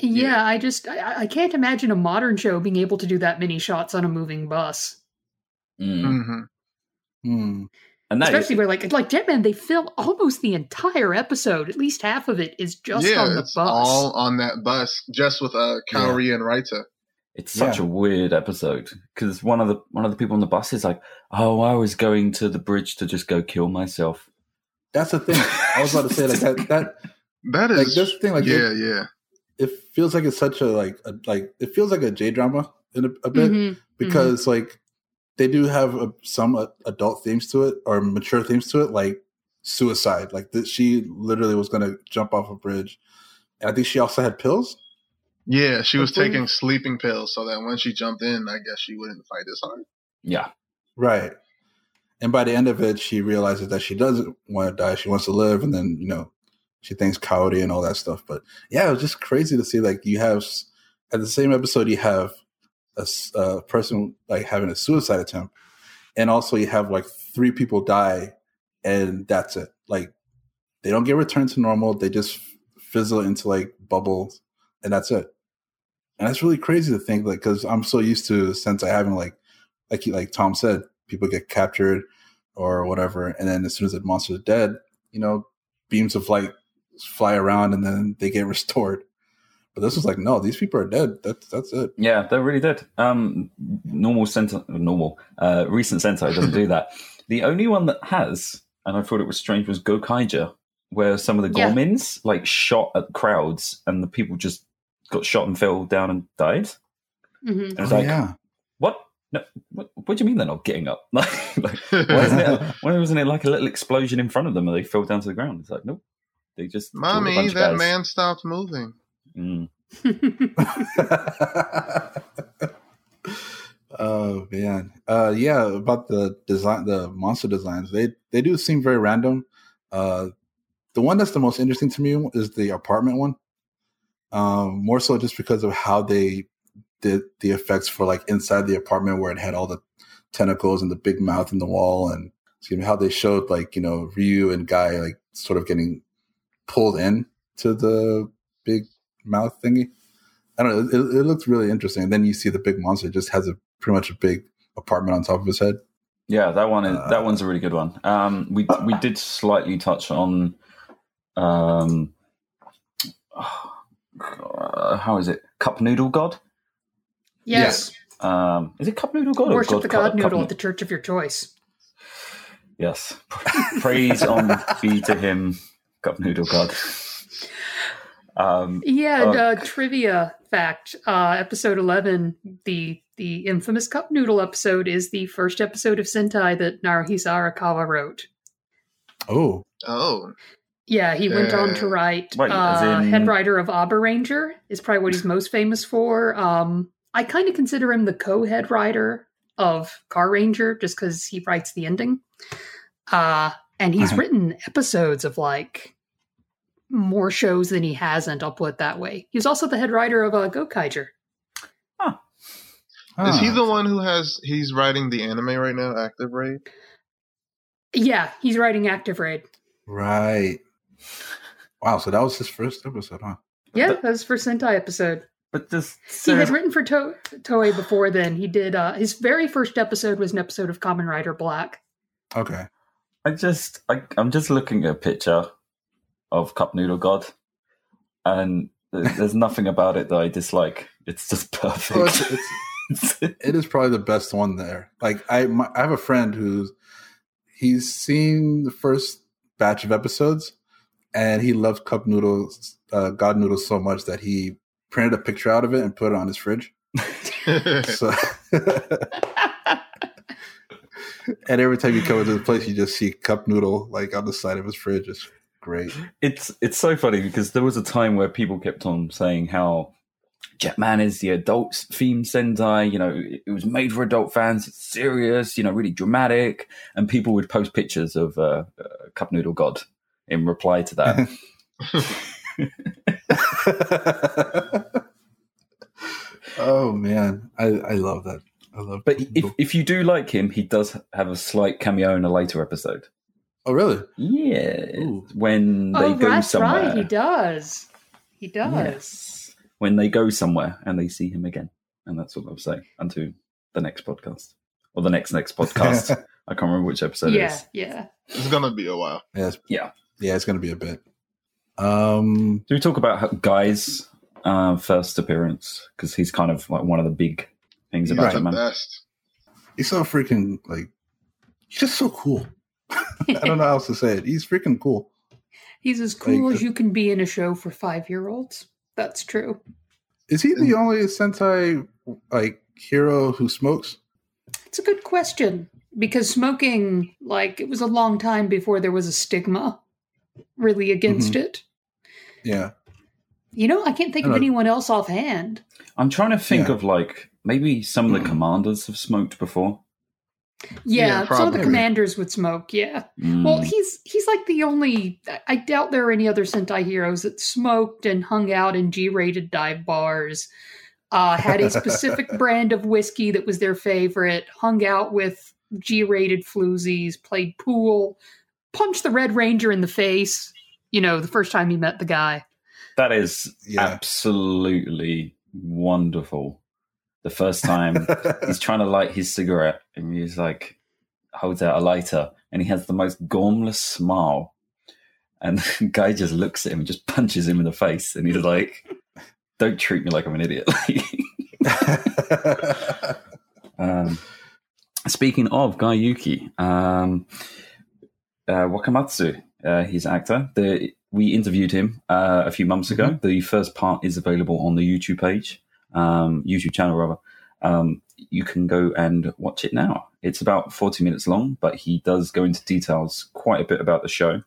Yeah, yeah. I just I, I can't imagine a modern show being able to do that many shots on a moving bus. Mm. Mm-hmm. Mm. And that especially is, where like like Jetman, they fill almost the entire episode. At least half of it is just yeah, on the it's bus. All on that bus, just with uh, Kaori yeah. and Raita. It's such yeah. a weird episode because one of the one of the people on the bus is like, "Oh, I was going to the bridge to just go kill myself." That's the thing. I was about to say like that. That, that is like this thing. Like yeah, it, yeah. It feels like it's such a like a, like it feels like a J drama in a, a bit mm-hmm, because mm-hmm. like they do have a, some uh, adult themes to it or mature themes to it, like suicide. Like that, she literally was going to jump off a bridge, and I think she also had pills. Yeah, she was taking sleeping pills so that when she jumped in, I guess she wouldn't fight as hard. Yeah. Right. And by the end of it, she realizes that she doesn't want to die. She wants to live. And then, you know, she thanks Kaori and all that stuff. But yeah, it was just crazy to see, like, you have, at the same episode, you have a, a person, like, having a suicide attempt. And also you have, like, three people die, and that's it. Like, they don't get returned to normal. They just fizzle into, like, bubbles. And that's it. And that's really crazy to think, like, because I'm so used to Sentai having, like, like like Tom said, people get captured or whatever. And then as soon as the monster is dead, you know, beams of light fly around and then they get restored. But this was like, no, these people are dead. That's that's it. Yeah, they're really dead. Um, normal Sentai, normal, uh, recent Sentai doesn't do that. The only one that has, and I thought it was strange, was Gokaiger, where some of the yeah. Gormins, like, shot at crowds and the people just got shot and fell down and died. Mm-hmm. And it's oh, like, yeah. what? No, what? What do you mean they're not getting up? Like, like why, isn't it, why wasn't it like a little explosion in front of them and they fell down to the ground? It's like, nope. They just. Mommy, that guys. man stopped moving. Mm. Oh man, uh, yeah. About the design, the monster designs, they they do seem very random. Uh, the one that's the most interesting to me is the apartment one. Um, more so just because of how they did the effects for like inside the apartment where it had all the tentacles and the big mouth in the wall, and excuse me, how they showed like, you know, Ryu and Guy like sort of getting pulled in to the big mouth thingy. I don't know. It, it looked really interesting. And then you see the big monster just has a pretty much a big apartment on top of his head. Yeah, that one is, uh, that one's a really good one. Um, we, we did slightly touch on, um, oh, Uh, how is it? Cup Noodle God? Yes. yes. Um, is it Cup Noodle God? Worship or God, the God Noodle at the church of your choice. Yes. Praise on be to him, Cup Noodle God. Um, yeah, and, uh, uh, trivia fact. Uh, episode eleven, the the infamous Cup Noodle episode, is the first episode of Sentai that Naruhisa Arakawa wrote. Oh. Oh. Yeah, he went uh, on to write wait, uh, in... head writer of Zyuranger is probably what he's most famous for. Um, I kind of consider him the co-head writer of Carranger just because he writes the ending. Uh, and he's uh-huh. written episodes of like more shows than he hasn't, I'll put it that way. He was also the head writer of uh, Gokaiger. Huh. Huh. Is he the one who has, he's writing the anime right now, Active Raid? Yeah, he's writing Active Raid. Right. Wow, so that was his first episode, huh? Yeah, that was his first Sentai episode. But this he had written for to- Toei before then. He did uh, his very first episode was an episode of Kamen Rider Black. Okay, I just I, I'm just looking at a picture of Cup Noodle God, and there's nothing about it that I dislike. It's just perfect. Well, it's, it's, it is probably the best one there. Like I my, I have a friend who's he's seen the first batch of episodes. And he loved Cup Noodles, uh, God Noodles so much that he printed a picture out of it and put it on his fridge. so, and every time you come into the place, you just see Cup Noodle like on the side of his fridge. It's great. It's it's so funny because there was a time where people kept on saying how Jetman is the adult theme Sentai. You know, it was made for adult fans. It's serious, you know, really dramatic. And people would post pictures of uh, uh, Cup Noodle God in reply to that. Oh, man. I, I love that. I love but if, if you do like him, he does have a slight cameo in a later episode. Oh, really? Yeah. Ooh. When they oh, go that's somewhere. Right. He does. He does. Yes. When they go somewhere and they see him again. And that's what I'll say until the next podcast. Or the next next podcast. I can't remember which episode yeah, it is. Yeah, yeah. It's going to be a while. Yeah. It's, yeah. yeah, it's going to be a bit. Um, Do we talk about Guy's uh, first appearance? Because he's kind of like one of the big things he's about him. Right. He's so freaking, like, he's just so cool. I don't know how else to say it. He's freaking cool. He's as cool like, as you can be in a show for five-year-olds. That's true. Is he the only Sentai like hero who smokes? It's a good question because smoking, like, it was a long time before there was a stigma really against mm-hmm. it. Yeah. You know, I can't think of anyone else offhand. I'm trying to think yeah. of like maybe some of the commanders have smoked before. Yeah, yeah some of the commanders would smoke, yeah. Mm. Well, he's he's like the only... I doubt there are any other Sentai heroes that smoked and hung out in G-rated dive bars, uh, had a specific brand of whiskey that was their favorite, hung out with G-rated floozies, played pool, punched the Red Ranger in the face, you know, the first time he met the guy. That is yeah. absolutely wonderful. The first time he's trying to light his cigarette and he's like, holds out a lighter and he has the most gormless smile. And the guy just looks at him and just punches him in the face. And he's like, don't treat me like I'm an idiot. um, speaking of Guy Yuki, um, uh, Wakamatsu, uh, his actor, the, we interviewed him uh, a few months ago. Mm-hmm. The first part is available on the YouTube page. Um, YouTube channel rather. Um, you can go and watch it now. It's about forty minutes long, but he does go into details quite a bit about the show.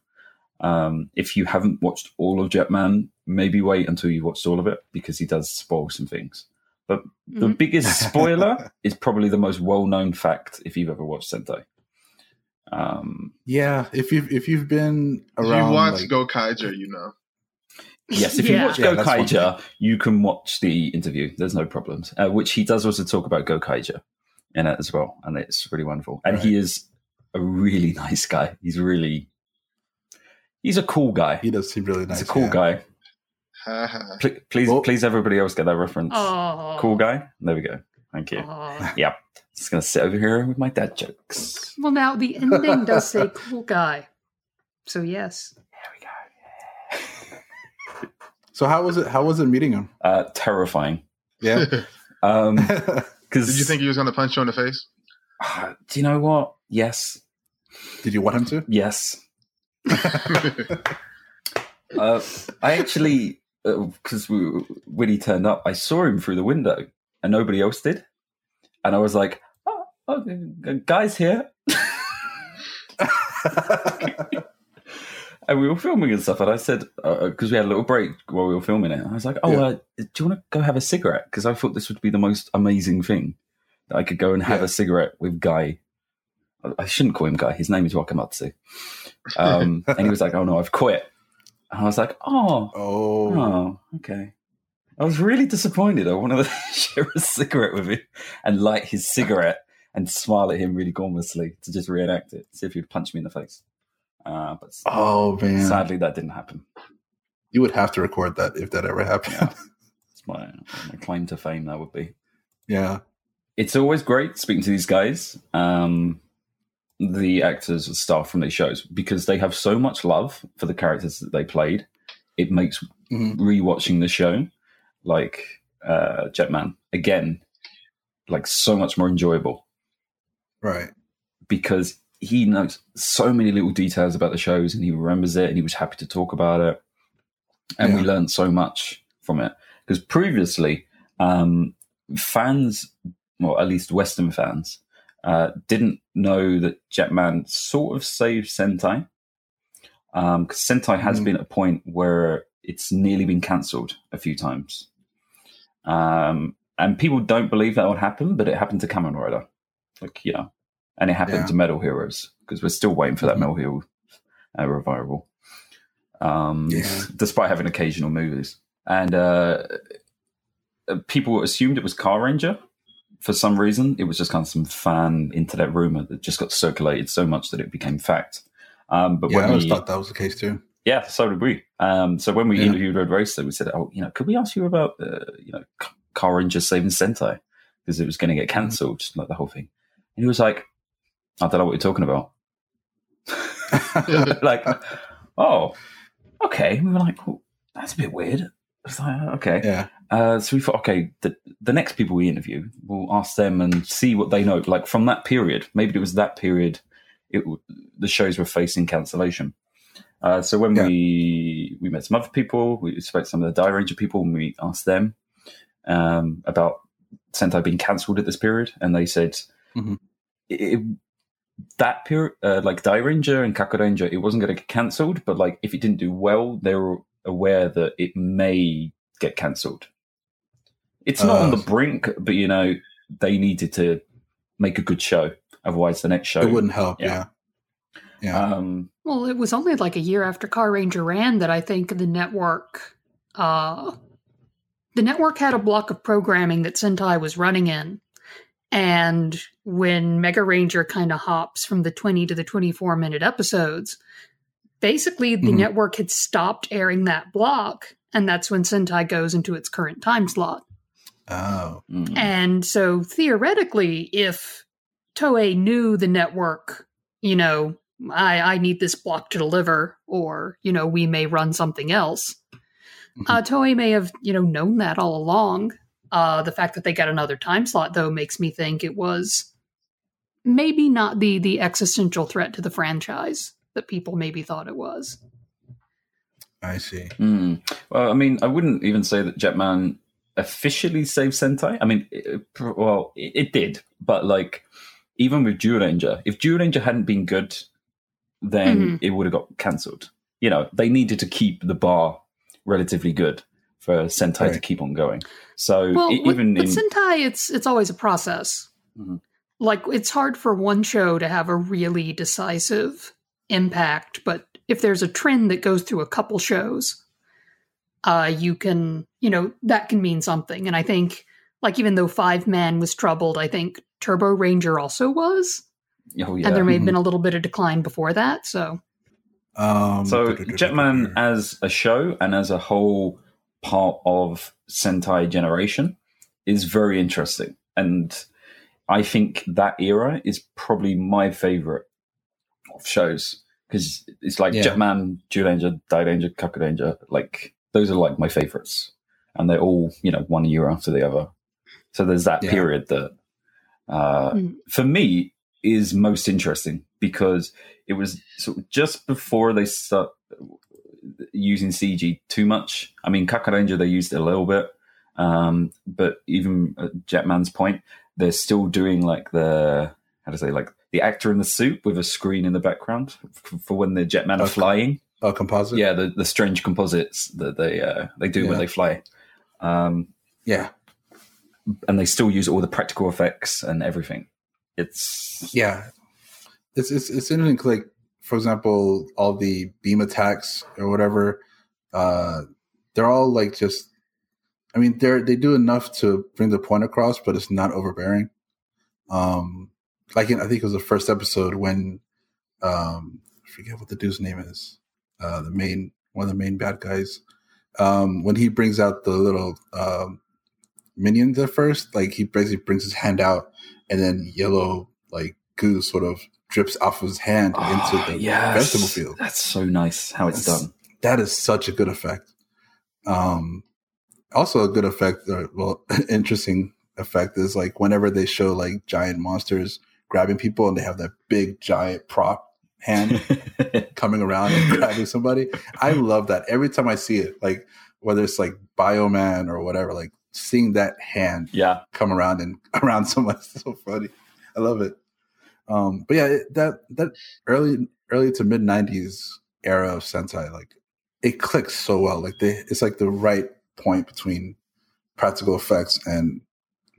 Um, if you haven't watched all of Jetman, maybe wait until you've watched all of it because he does spoil some things. But mm-hmm. the biggest spoiler is probably the most well-known fact if you've ever watched Sentai. Um, yeah, if you've if you've been around, you watch like... Gokaiger, you know. Yes, if yeah. you watch yeah, Gokaiger, you can watch the interview. There's no problems, uh, which he does also talk about Gokaiger in it as well, and it's really wonderful. And right. he is a really nice guy. He's really, he's a cool guy. He does seem really nice. He's a cool yeah. guy. Uh-huh. Pl- please, well, please, everybody else get that reference. Oh. Cool guy. There we go. Thank you. Oh. Yeah, just gonna sit over here with my dad jokes. Well, now the ending does say cool guy, so yes. So how was it? How was it meeting him? Uh, terrifying. Yeah. um, Did you think he was going to punch you in the face? Uh, do you know what? Yes. Did you want him to? Yes. uh, I actually, because uh, when he turned up, I saw him through the window, and nobody else did. And I was like, "Oh, oh guy's here." And we were filming and stuff, and I said, because uh, we had a little break while we were filming it, I was like, oh, yeah. uh, do you want to go have a cigarette? Because I thought this would be the most amazing thing, that I could go and have yeah. a cigarette with Guy. I shouldn't call him Guy. His name is Wakamatsu. Um, and he was like, oh, no, I've quit. And I was like, oh, oh, oh okay. I was really disappointed. I wanted to share a cigarette with him and light his cigarette and smile at him really gormlessly to just reenact it, see if he'd punch me in the face. Uh, but oh man! Sadly, that didn't happen. You would have to record that if that ever happened. Yeah. It's my, my claim to fame. That would be. Yeah, it's always great speaking to these guys, um, the actors and staff from these shows, because they have so much love for the characters that they played. It makes mm-hmm. rewatching the show, like uh, Jetman, again, like so much more enjoyable. Right, because. He knows so many little details about the shows and he remembers it and he was happy to talk about it. And yeah. we learned so much from it because previously um, fans, well, at least Western fans, uh, didn't know that Jetman sort of saved Sentai because um, Sentai has mm. been at a point where it's nearly been cancelled a few times. Um, and people don't believe that would happen, but it happened to Kamen Rider. Like, you know, and it happened yeah. to Metal Heroes, because we're still waiting for that Metal Hero uh, revival, um, yeah. despite having occasional movies. And uh, people assumed it was Carranger. For some reason, it was just kind of some fan internet rumor that just got circulated so much that it became fact. Um, but yeah, when I always we, thought that was the case too. Yeah, so did we. Um, so when we yeah. interviewed Red Racer, we said, "Oh, you know, could we ask you about uh, you know Carranger saving Sentai, because it was going to get cancelled, mm-hmm. like the whole thing?" And he was like, "I don't know what you're talking about." Like, oh, okay. And we were like, well, "That's a bit weird." It's like, okay. Yeah. Uh, so we thought, okay, the, the next people we interview, we'll ask them and see what they know. Like from that period, maybe it was that period, it, the shows were facing cancellation. Uh, so when yeah. we we met some other people, we spoke to some of the Dairanger people, and we asked them um, about Sentai being cancelled at this period. And they said mm-hmm. it, it, that period, uh, like Dairanger and Kakuranger, it wasn't going to get cancelled, but like if it didn't do well, they were aware that it may get cancelled. It's not uh, on the brink, but you know they needed to make a good show. Otherwise, the next show it wouldn't help. Yeah, yeah. Um, well, it was only like a year after Carranger ran that I think the network, uh, the network had a block of programming that Sentai was running in, and when Mega Ranger kind of hops from the twenty to the twenty-four minute episodes. Basically, the mm-hmm. network had stopped airing that block, and that's when Sentai goes into its current time slot. Oh. Mm-hmm. And so, theoretically, if Toei knew the network, you know, I, I need this block to deliver, or, you know, we may run something else, mm-hmm. uh, Toei may have, you know, known that all along. Uh, the fact that they got another time slot, though, makes me think it was maybe not the the existential threat to the franchise that people maybe thought it was. I see. Mm. Well, I mean, I wouldn't even say that Jetman officially saved Sentai. I mean, it, well, it, it did, but like, even with Zyuranger, if Zyuranger hadn't been good, then mm-hmm. it would have got cancelled. You know, they needed to keep the bar relatively good for Sentai right. to keep on going. So well, it, even with, with in Sentai, it's it's always a process. Mm-hmm. Like, it's hard for one show to have a really decisive impact, but if there's a trend that goes through a couple shows, uh, you can, you know, that can mean something. And I think, like, even though Fiveman was troubled, I think Turbo Ranger also was. Oh, yeah. And there may have mm-hmm. been a little bit of decline before that. So, um, so Jetman as a show and as a whole part of Sentai generation is very interesting. And I think that era is probably my favorite of shows, because it's like yeah. Jetman, Zyuranger, Dairanger, Kakuranger, like those are like my favorites, and they're all, you know, one year after the other. So there's that yeah. period that uh, mm. for me is most interesting, because it was sort of just before they start using C G too much. I mean, Kakuranger they used it a little bit, um, but even at Jetman's point, they're still doing like the how to say like. the actor in the suit with a screen in the background for when the Jetman are flying. Oh, composite? Yeah, the, the strange composites that they uh, they do yeah. when they fly. Um, yeah. And they still use all the practical effects and everything. It's... Yeah. It's, it's, it's interesting, like, for example, all the beam attacks or whatever, uh, they're all, like, just... I mean, they they do enough to bring the point across, but it's not overbearing. Um... Like in, I think it was the first episode when um, I forget what the dude's name is. Uh, the main one of the main bad guys. Um, when he brings out the little um, minions at first, like he basically brings his hand out, and then yellow like goo sort of drips off of his hand oh, into the yes. vegetable field. That's so nice how That's, it's done. That is such a good effect. Um, also a good effect. Or, well, interesting effect is like whenever they show like giant monsters grabbing people, and they have that big giant prop hand coming around and grabbing somebody. I love that every time I see it. Like whether it's like Bioman or whatever, like seeing that hand yeah. come around and around somebody is so funny. I love it. Um, but yeah, it, that that early early to mid nineties era of Sentai, like it clicks so well. Like they, it's like the right point between practical effects and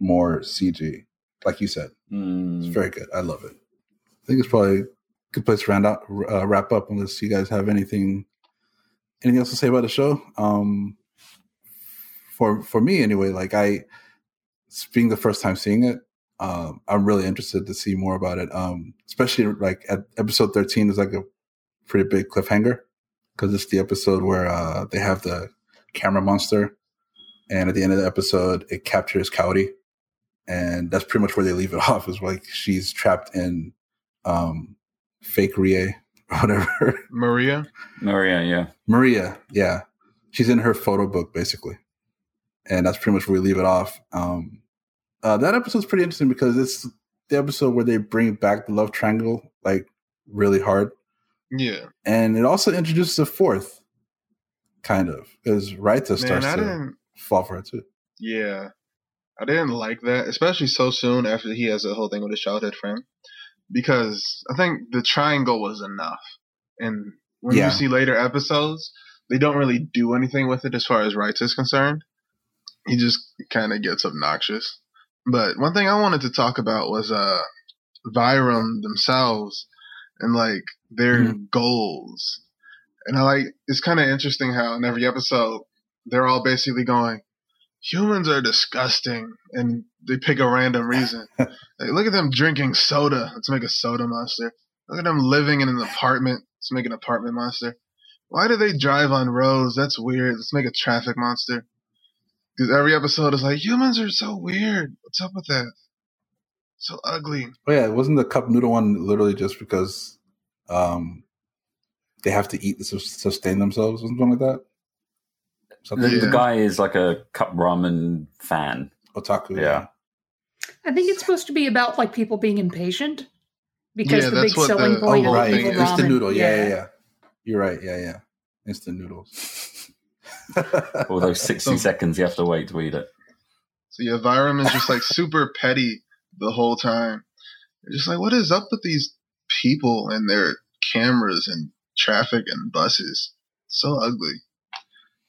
more C G, like you said. Mm. It's very good. I love it. I think it's probably a good place to round out, uh, wrap up, unless you guys have anything anything else to say about the show. Um, for for me, anyway, like I, being the first time seeing it, um, I'm really interested to see more about it. Um, especially like at episode thirteen is like a pretty big cliffhanger, because it's the episode where uh, they have the camera monster, and at the end of the episode, it captures Kaori. And that's pretty much where they leave it off, is like she's trapped in um, fake Rie or whatever. Maria? Maria, yeah. Maria, yeah. She's in her photo book, basically. And that's pretty much where we leave it off. Um, uh, that episode's pretty interesting because it's the episode where they bring back the love triangle, like, really hard. Yeah. And it also introduces a fourth, kind of, because Raita starts Man, to didn't... fall for it, too. Yeah. I didn't like that, especially so soon after he has the whole thing with his childhood friend, because I think the triangle was enough. And when yeah. you see later episodes, they don't really do anything with it as far as Raita is concerned. He just kind of gets obnoxious. But one thing I wanted to talk about was uh, Vyram themselves and like their mm-hmm. goals. And I like it's kind of interesting how in every episode they're all basically going, humans are disgusting, and they pick a random reason. Like, look at them drinking soda. Let's make a soda monster. Look at them living in an apartment. Let's make an apartment monster. Why do they drive on roads? That's weird. Let's make a traffic monster. Because every episode is like, humans are so weird. What's up with that? So ugly. Oh, yeah. Wasn't the cup noodle one literally just because um, they have to eat to sustain themselves or something like that? The, yeah. the guy is like a cup ramen fan. Otaku. Yeah. I think it's supposed to be about like people being impatient because yeah, the big selling the, point oh, of right. the ramen. Instant noodle. Yeah, yeah, yeah, yeah. You're right. Yeah, yeah. Instant noodles. All those sixty so, seconds you have to wait to eat it. So yeah, Vyram is just like super petty the whole time. You're just like, what is up with these people and their cameras and traffic and buses? So ugly.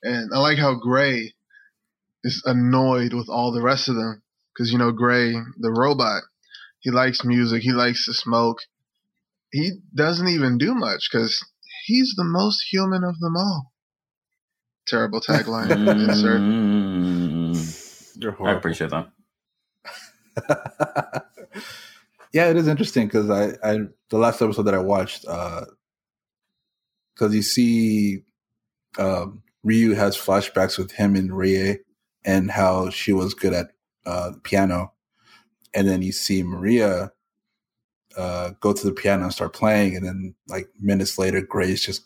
And I like how Gray is annoyed with all the rest of them. Because, you know, Gray, the robot, he likes music. He likes to smoke. He doesn't even do much because he's the most human of them all. Terrible tagline. Insert. You're horrible. I appreciate that. Yeah, it is interesting because I, I, the last episode that I watched, because uh, you see... Um, Ryu has flashbacks with him and Rie and how she was good at uh, piano. And then you see Maria uh, go to the piano and start playing. And then like minutes later, Grace just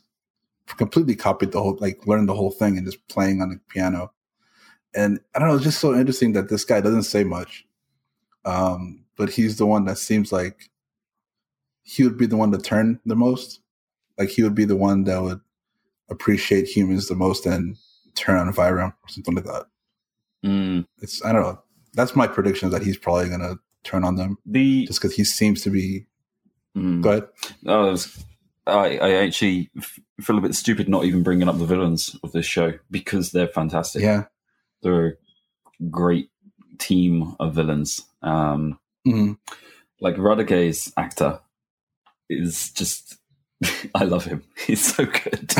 completely copied the whole, like learned the whole thing and just playing on the piano. And I don't know, it's just so interesting that this guy doesn't say much. Um, but he's the one that seems like he would be the one to turn the most. Like he would be the one that would appreciate humans the most and turn on Vyram or something like that. Mm. It's I don't know. That's my prediction, that he's probably going to turn on them. The just because he seems to be. Mm. Go ahead. No, I, was, I, I actually feel a bit stupid not even bringing up the villains of this show because they're fantastic. Yeah, they're a great team of villains. Um, mm-hmm. Like Radege's actor is just. I love him. He's so good.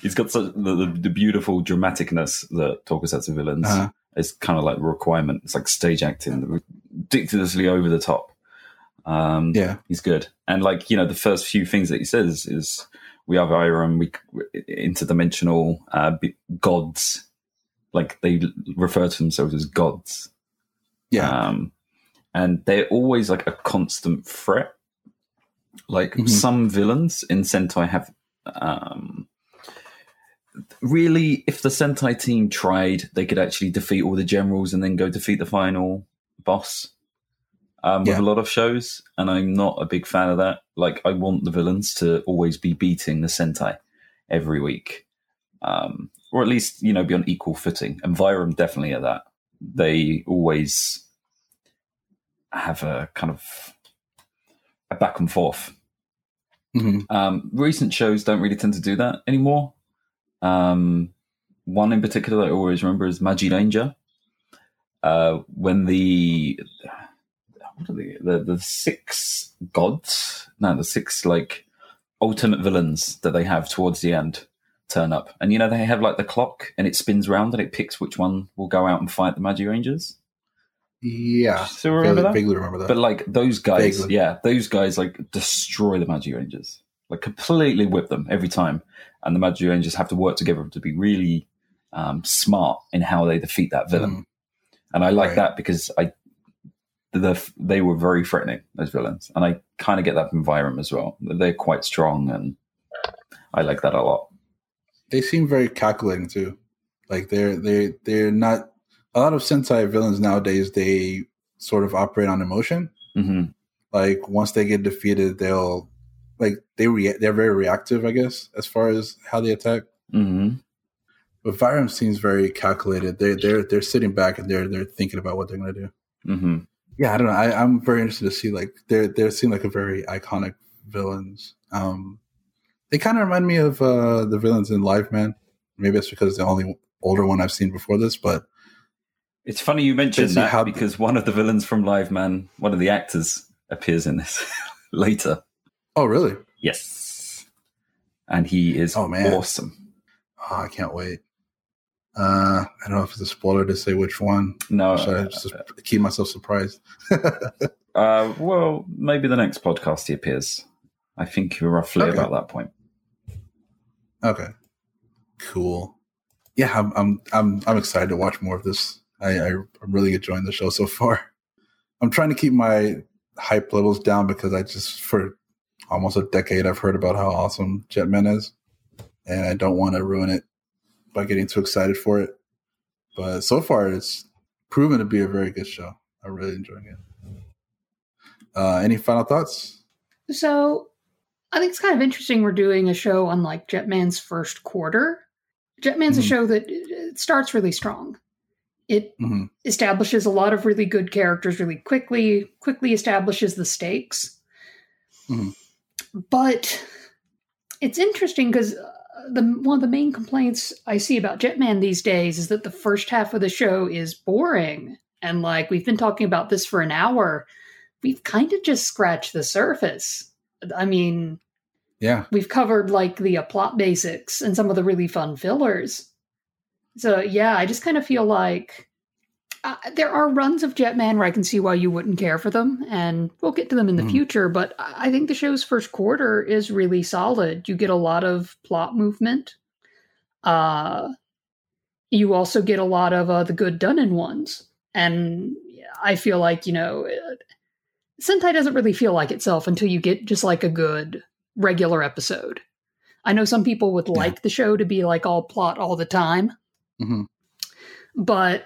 He's got such the, the, the beautiful dramaticness that Tokusatsu villains uh-huh. is kind of like a requirement. It's like stage acting, ridiculously over the top. Um, yeah, he's good. And like, you know, the first few things that he says is we have Vyram, we interdimensional uh, gods. Like they refer to themselves as gods. Yeah. Um, and they're always like a constant threat. Like mm-hmm. some villains in Sentai have um, really, if the Sentai team tried, they could actually defeat all the generals and then go defeat the final boss um, yeah. with a lot of shows. And I'm not a big fan of that. Like I want the villains to always be beating the Sentai every week um, or at least, you know, be on equal footing. And Vyram definitely at that. They always have a kind of back and forth. Mm-hmm. Um, recent shows don't really tend to do that anymore. Um, one in particular that I always remember is Majiranger. Uh, when the what are they, the the six gods, no, the six like ultimate villains that they have towards the end turn up, and you know they have like the clock and it spins round and it picks which one will go out and fight the Majirangers. Yeah, so remember that? Vaguely remember that. But like those guys, vaguely. yeah, those guys like destroy the Majirangers, like completely whip them every time, and the Majirangers have to work together to be really um, smart in how they defeat that villain. Mm. And I like right. that because I, the, they were very threatening, those villains. And I kind of get that from Vyram as well. They're quite strong, and I like that a lot. They seem very calculating too. Like they're they they're not a lot of Sentai villains nowadays. They sort of operate on emotion. Mm-hmm. Like once they get defeated, they'll like they re- they're very reactive, I guess, as far as how they attack. Mm-hmm. But Vyram seems very calculated. They're they're they're sitting back and they're they're thinking about what they're gonna do. Mm-hmm. Yeah, I don't know. I, I'm very interested to see like they're they seem like a very iconic villains. Um, they kind of remind me of uh, the villains in Liveman. Maybe it's because it's the only older one I've seen before this. But it's funny you mentioned that how... because one of the villains from Liveman, one of the actors, appears in this later. Oh really? Yes. And he is oh, man. awesome. Oh, I can't wait. Uh, I don't know if it's a spoiler to say which one. No, should I just uh, keep myself surprised? uh, well, maybe the next podcast he appears. I think you're roughly okay. about that point. Okay, cool. Yeah, I'm, I'm, I'm, I'm excited to watch more of this. I, I, I'm really enjoying the show so far. I'm trying to keep my hype levels down because I just for almost a decade I've heard about how awesome Jetman is, and I don't want to ruin it by getting too excited for it. But so far, it's proven to be a very good show. I'm really enjoying it. Uh, any final thoughts? So I think it's kind of interesting we're doing a show on like Jetman's first quarter. Jetman's mm-hmm. a show that it starts really strong. It mm-hmm. establishes a lot of really good characters really quickly, quickly establishes the stakes. Mm-hmm. But it's interesting because... The, one of the main complaints I see about Jetman these days is that the first half of the show is boring. And like, we've been talking about this for an hour. We've kind of just scratched the surface. I mean, yeah, we've covered like the uh, plot basics and some of the really fun fillers. So yeah, I just kind of feel like uh, there are runs of Jetman where I can see why you wouldn't care for them, and we'll get to them in the mm. future. But I think the show's first quarter is really solid. You get a lot of plot movement. Uh, you also get a lot of uh, the good done-in ones. And I feel like, you know, it, Sentai doesn't really feel like itself until you get just like a good regular episode. I know some people would yeah. like the show to be like all plot all the time, mm-hmm. but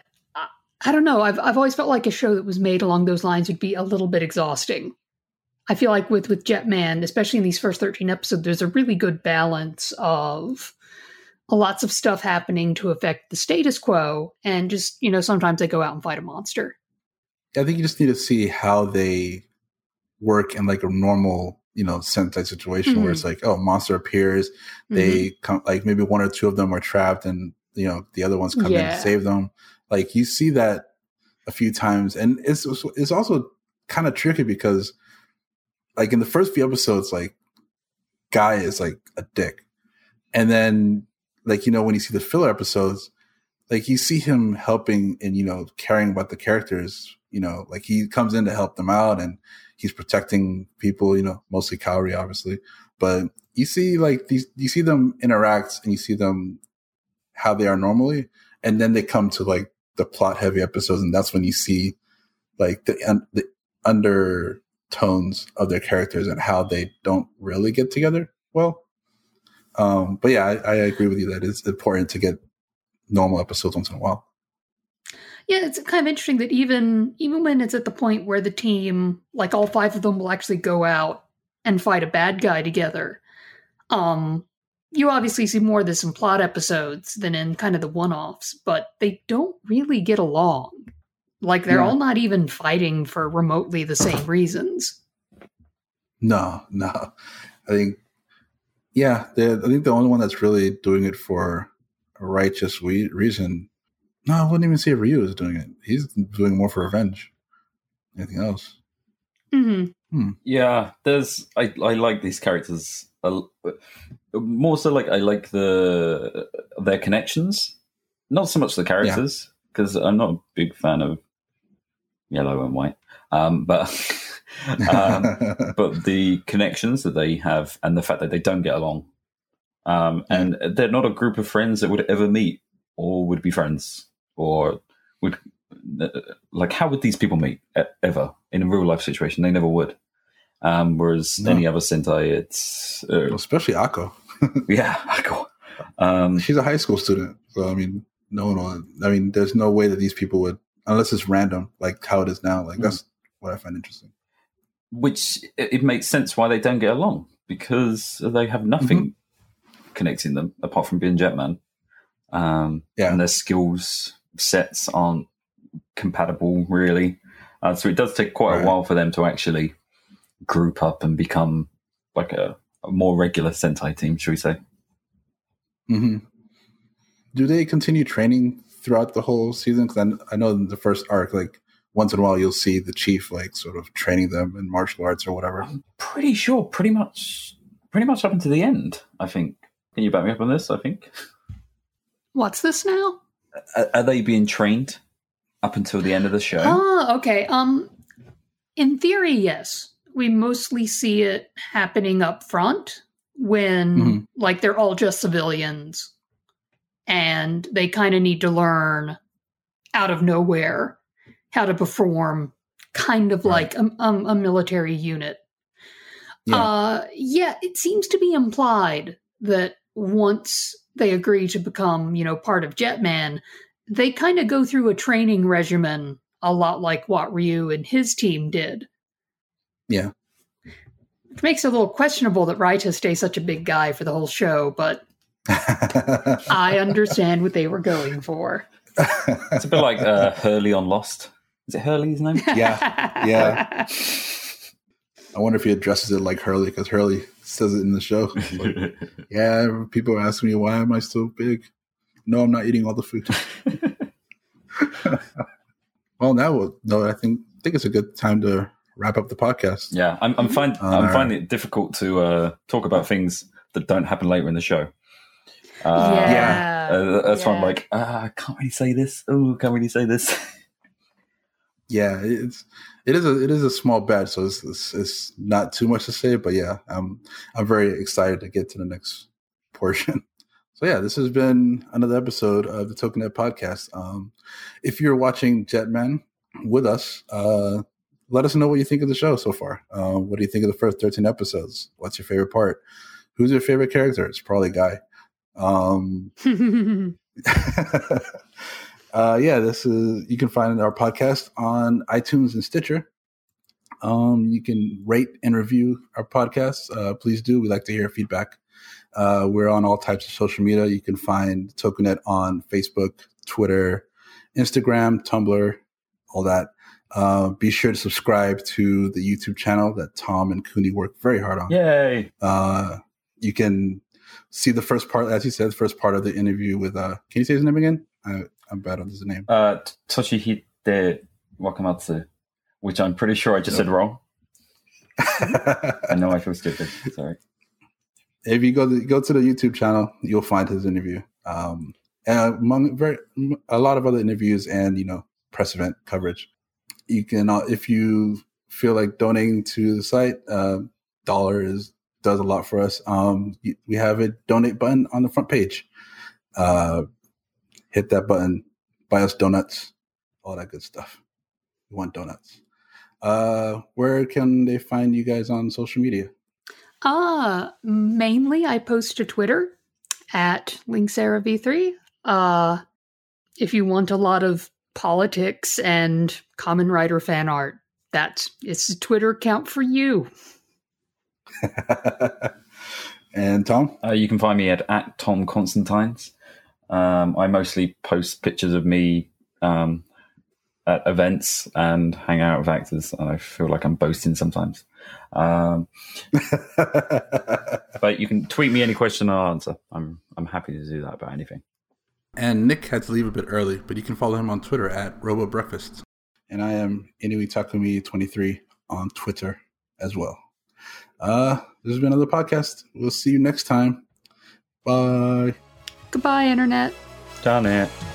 I don't know. I've I've always felt like a show that was made along those lines would be a little bit exhausting. I feel like with, with Jetman, especially in these first thirteen episodes, there's a really good balance of lots of stuff happening to affect the status quo. And just, you know, sometimes they go out and fight a monster. I think you just need to see how they work in like a normal, you know, Sentai situation mm-hmm. where it's like, oh, monster appears. They mm-hmm. come, like maybe one or two of them are trapped and, you know, the other ones come yeah. in and save them. Like you see that a few times, and it's it's also kind of tricky because, like in the first few episodes, like Guy is like a dick, and then like you know when you see the filler episodes, like you see him helping and you know caring about the characters, you know like he comes in to help them out and he's protecting people, you know mostly Kaori obviously, but you see like these you see them interact and you see them how they are normally, and then they come to like the plot heavy episodes, and that's when you see like the, un- the undertones of their characters and how they don't really get together well. Um, but yeah, I, I agree with you that it's important to get normal episodes once in a while. Yeah, it's kind of interesting that even even when it's at the point where the team, like all five of them, will actually go out and fight a bad guy together. Um, You obviously see more of this in plot episodes than in kind of the one-offs, but they don't really get along. Like, they're yeah. all not even fighting for remotely the same reasons. No, no. I think, yeah, I think the only one that's really doing it for righteous we- reason. No, I wouldn't even say Ryu is doing it. He's doing more for revenge. Anything else? Mm-hmm. Hmm. Yeah, there's. I I like these characters. I, more so, like I like the their connections, not so much the characters, because yeah. I'm not a big fan of yellow and white. Um, but um, but the connections that they have, and the fact that they don't get along, um, and they're not a group of friends that would ever meet or would be friends or would. Like, how would these people meet ever in a real life situation? They never would. Um, whereas no. any other Sentai, it's uh, especially Akko. yeah, Akko. Um, She's a high school student, so I mean, no one. Will, I mean, there's no way that these people would, unless it's random, like how it is now. Like mm-hmm. that's what I find interesting. Which it makes sense why they don't get along, because they have nothing mm-hmm. connecting them apart from being Jetman. Um, yeah, and their skills sets aren't compatible really, uh, so it does take quite right. a while for them to actually group up and become like a, a more regular Sentai team, should we say. Mm-hmm. Do they continue training throughout the whole season? Because I, I know in the first arc, like once in a while you'll see the chief like sort of training them in martial arts or whatever. I'm pretty sure pretty much pretty much up until the end, I think. Can you back me up on this? I think what's this now? Are, are they being trained up until the end of the show? Oh, okay. Um, in theory, yes. We mostly see it happening up front when, mm-hmm. like, they're all just civilians and they kind of need to learn out of nowhere how to perform kind of right. like a, um, a military unit. Yeah. Uh, yeah, it seems to be implied that once they agree to become, you know, part of Jetman, they kind of go through a training regimen a lot like what Ryu and his team did. Yeah. Which makes it a little questionable that Raita stays such a big guy for the whole show, but I understand what they were going for. It's a bit like uh, Hurley on Lost. Is it Hurley's name? Yeah. Yeah. I wonder if he addresses it like Hurley, because Hurley says it in the show. Like, yeah, people ask me, why am I so big? No, I'm not eating all the food. Well, now, no, I think I think it's a good time to wrap up the podcast. Yeah, I'm, I'm, find, uh, I'm finding it difficult to uh, talk about things that don't happen later in the show. Uh, yeah. Uh, that's yeah. why I'm like, ah, I can't really say this. Oh, can't really say this. Yeah, it's it is a it is a small batch, so it's, it's it's not too much to say. But yeah, I'm I'm very excited to get to the next portion. So yeah, this has been another episode of the Tokunet podcast. Um, if you're watching Jetman with us, uh, let us know what you think of the show so far. Uh, what do you think of the first thirteen episodes? What's your favorite part? Who's your favorite character? It's probably Guy. Um, uh, yeah, this is. You can find our podcast on iTunes and Stitcher. Um, you can rate and review our podcasts. Uh, please do. We like to hear feedback. Uh, we're on all types of social media. You can find Tokunet on Facebook, Twitter, Instagram, Tumblr, all that. Uh, be sure to subscribe to the YouTube channel that Tom and Cooney work very hard on. Yay! Uh, you can see the first part, as he said, the first part of the interview with, uh, can you say his name again? I, I'm bad on his name. Uh, Toshihide Wakamatsu, which I'm pretty sure I just yep. said wrong. I know I feel stupid. Sorry. If you go to, go to the YouTube channel, you'll find his interview, um, and among very, a lot of other interviews and, you know, press event coverage. You can, uh, if you feel like donating to the site, uh, dollar is, does a lot for us. Um, you, we have a donate button on the front page. Uh, hit that button, buy us donuts, all that good stuff. We want donuts. Uh, where can they find you guys on social media? Ah, mainly I post to Twitter at Linksera V three. Uh, if you want a lot of politics and Kamen Rider fan art, that's it's a Twitter account for you. And Tom? Uh, you can find me at, at Tom Constantines. Um, I mostly post pictures of me um, at events and hang out with actors, and I feel like I'm boasting sometimes. Um, but you can tweet me any question I'll answer. I'm I'm happy to do that about anything. And Nick had to leave a bit early, but you can follow him on Twitter at RoboBreakfast. And I am Inoue Takumi twenty-three on Twitter as well. Uh, this has been another podcast. We'll see you next time. Bye. Goodbye, Internet. Done it.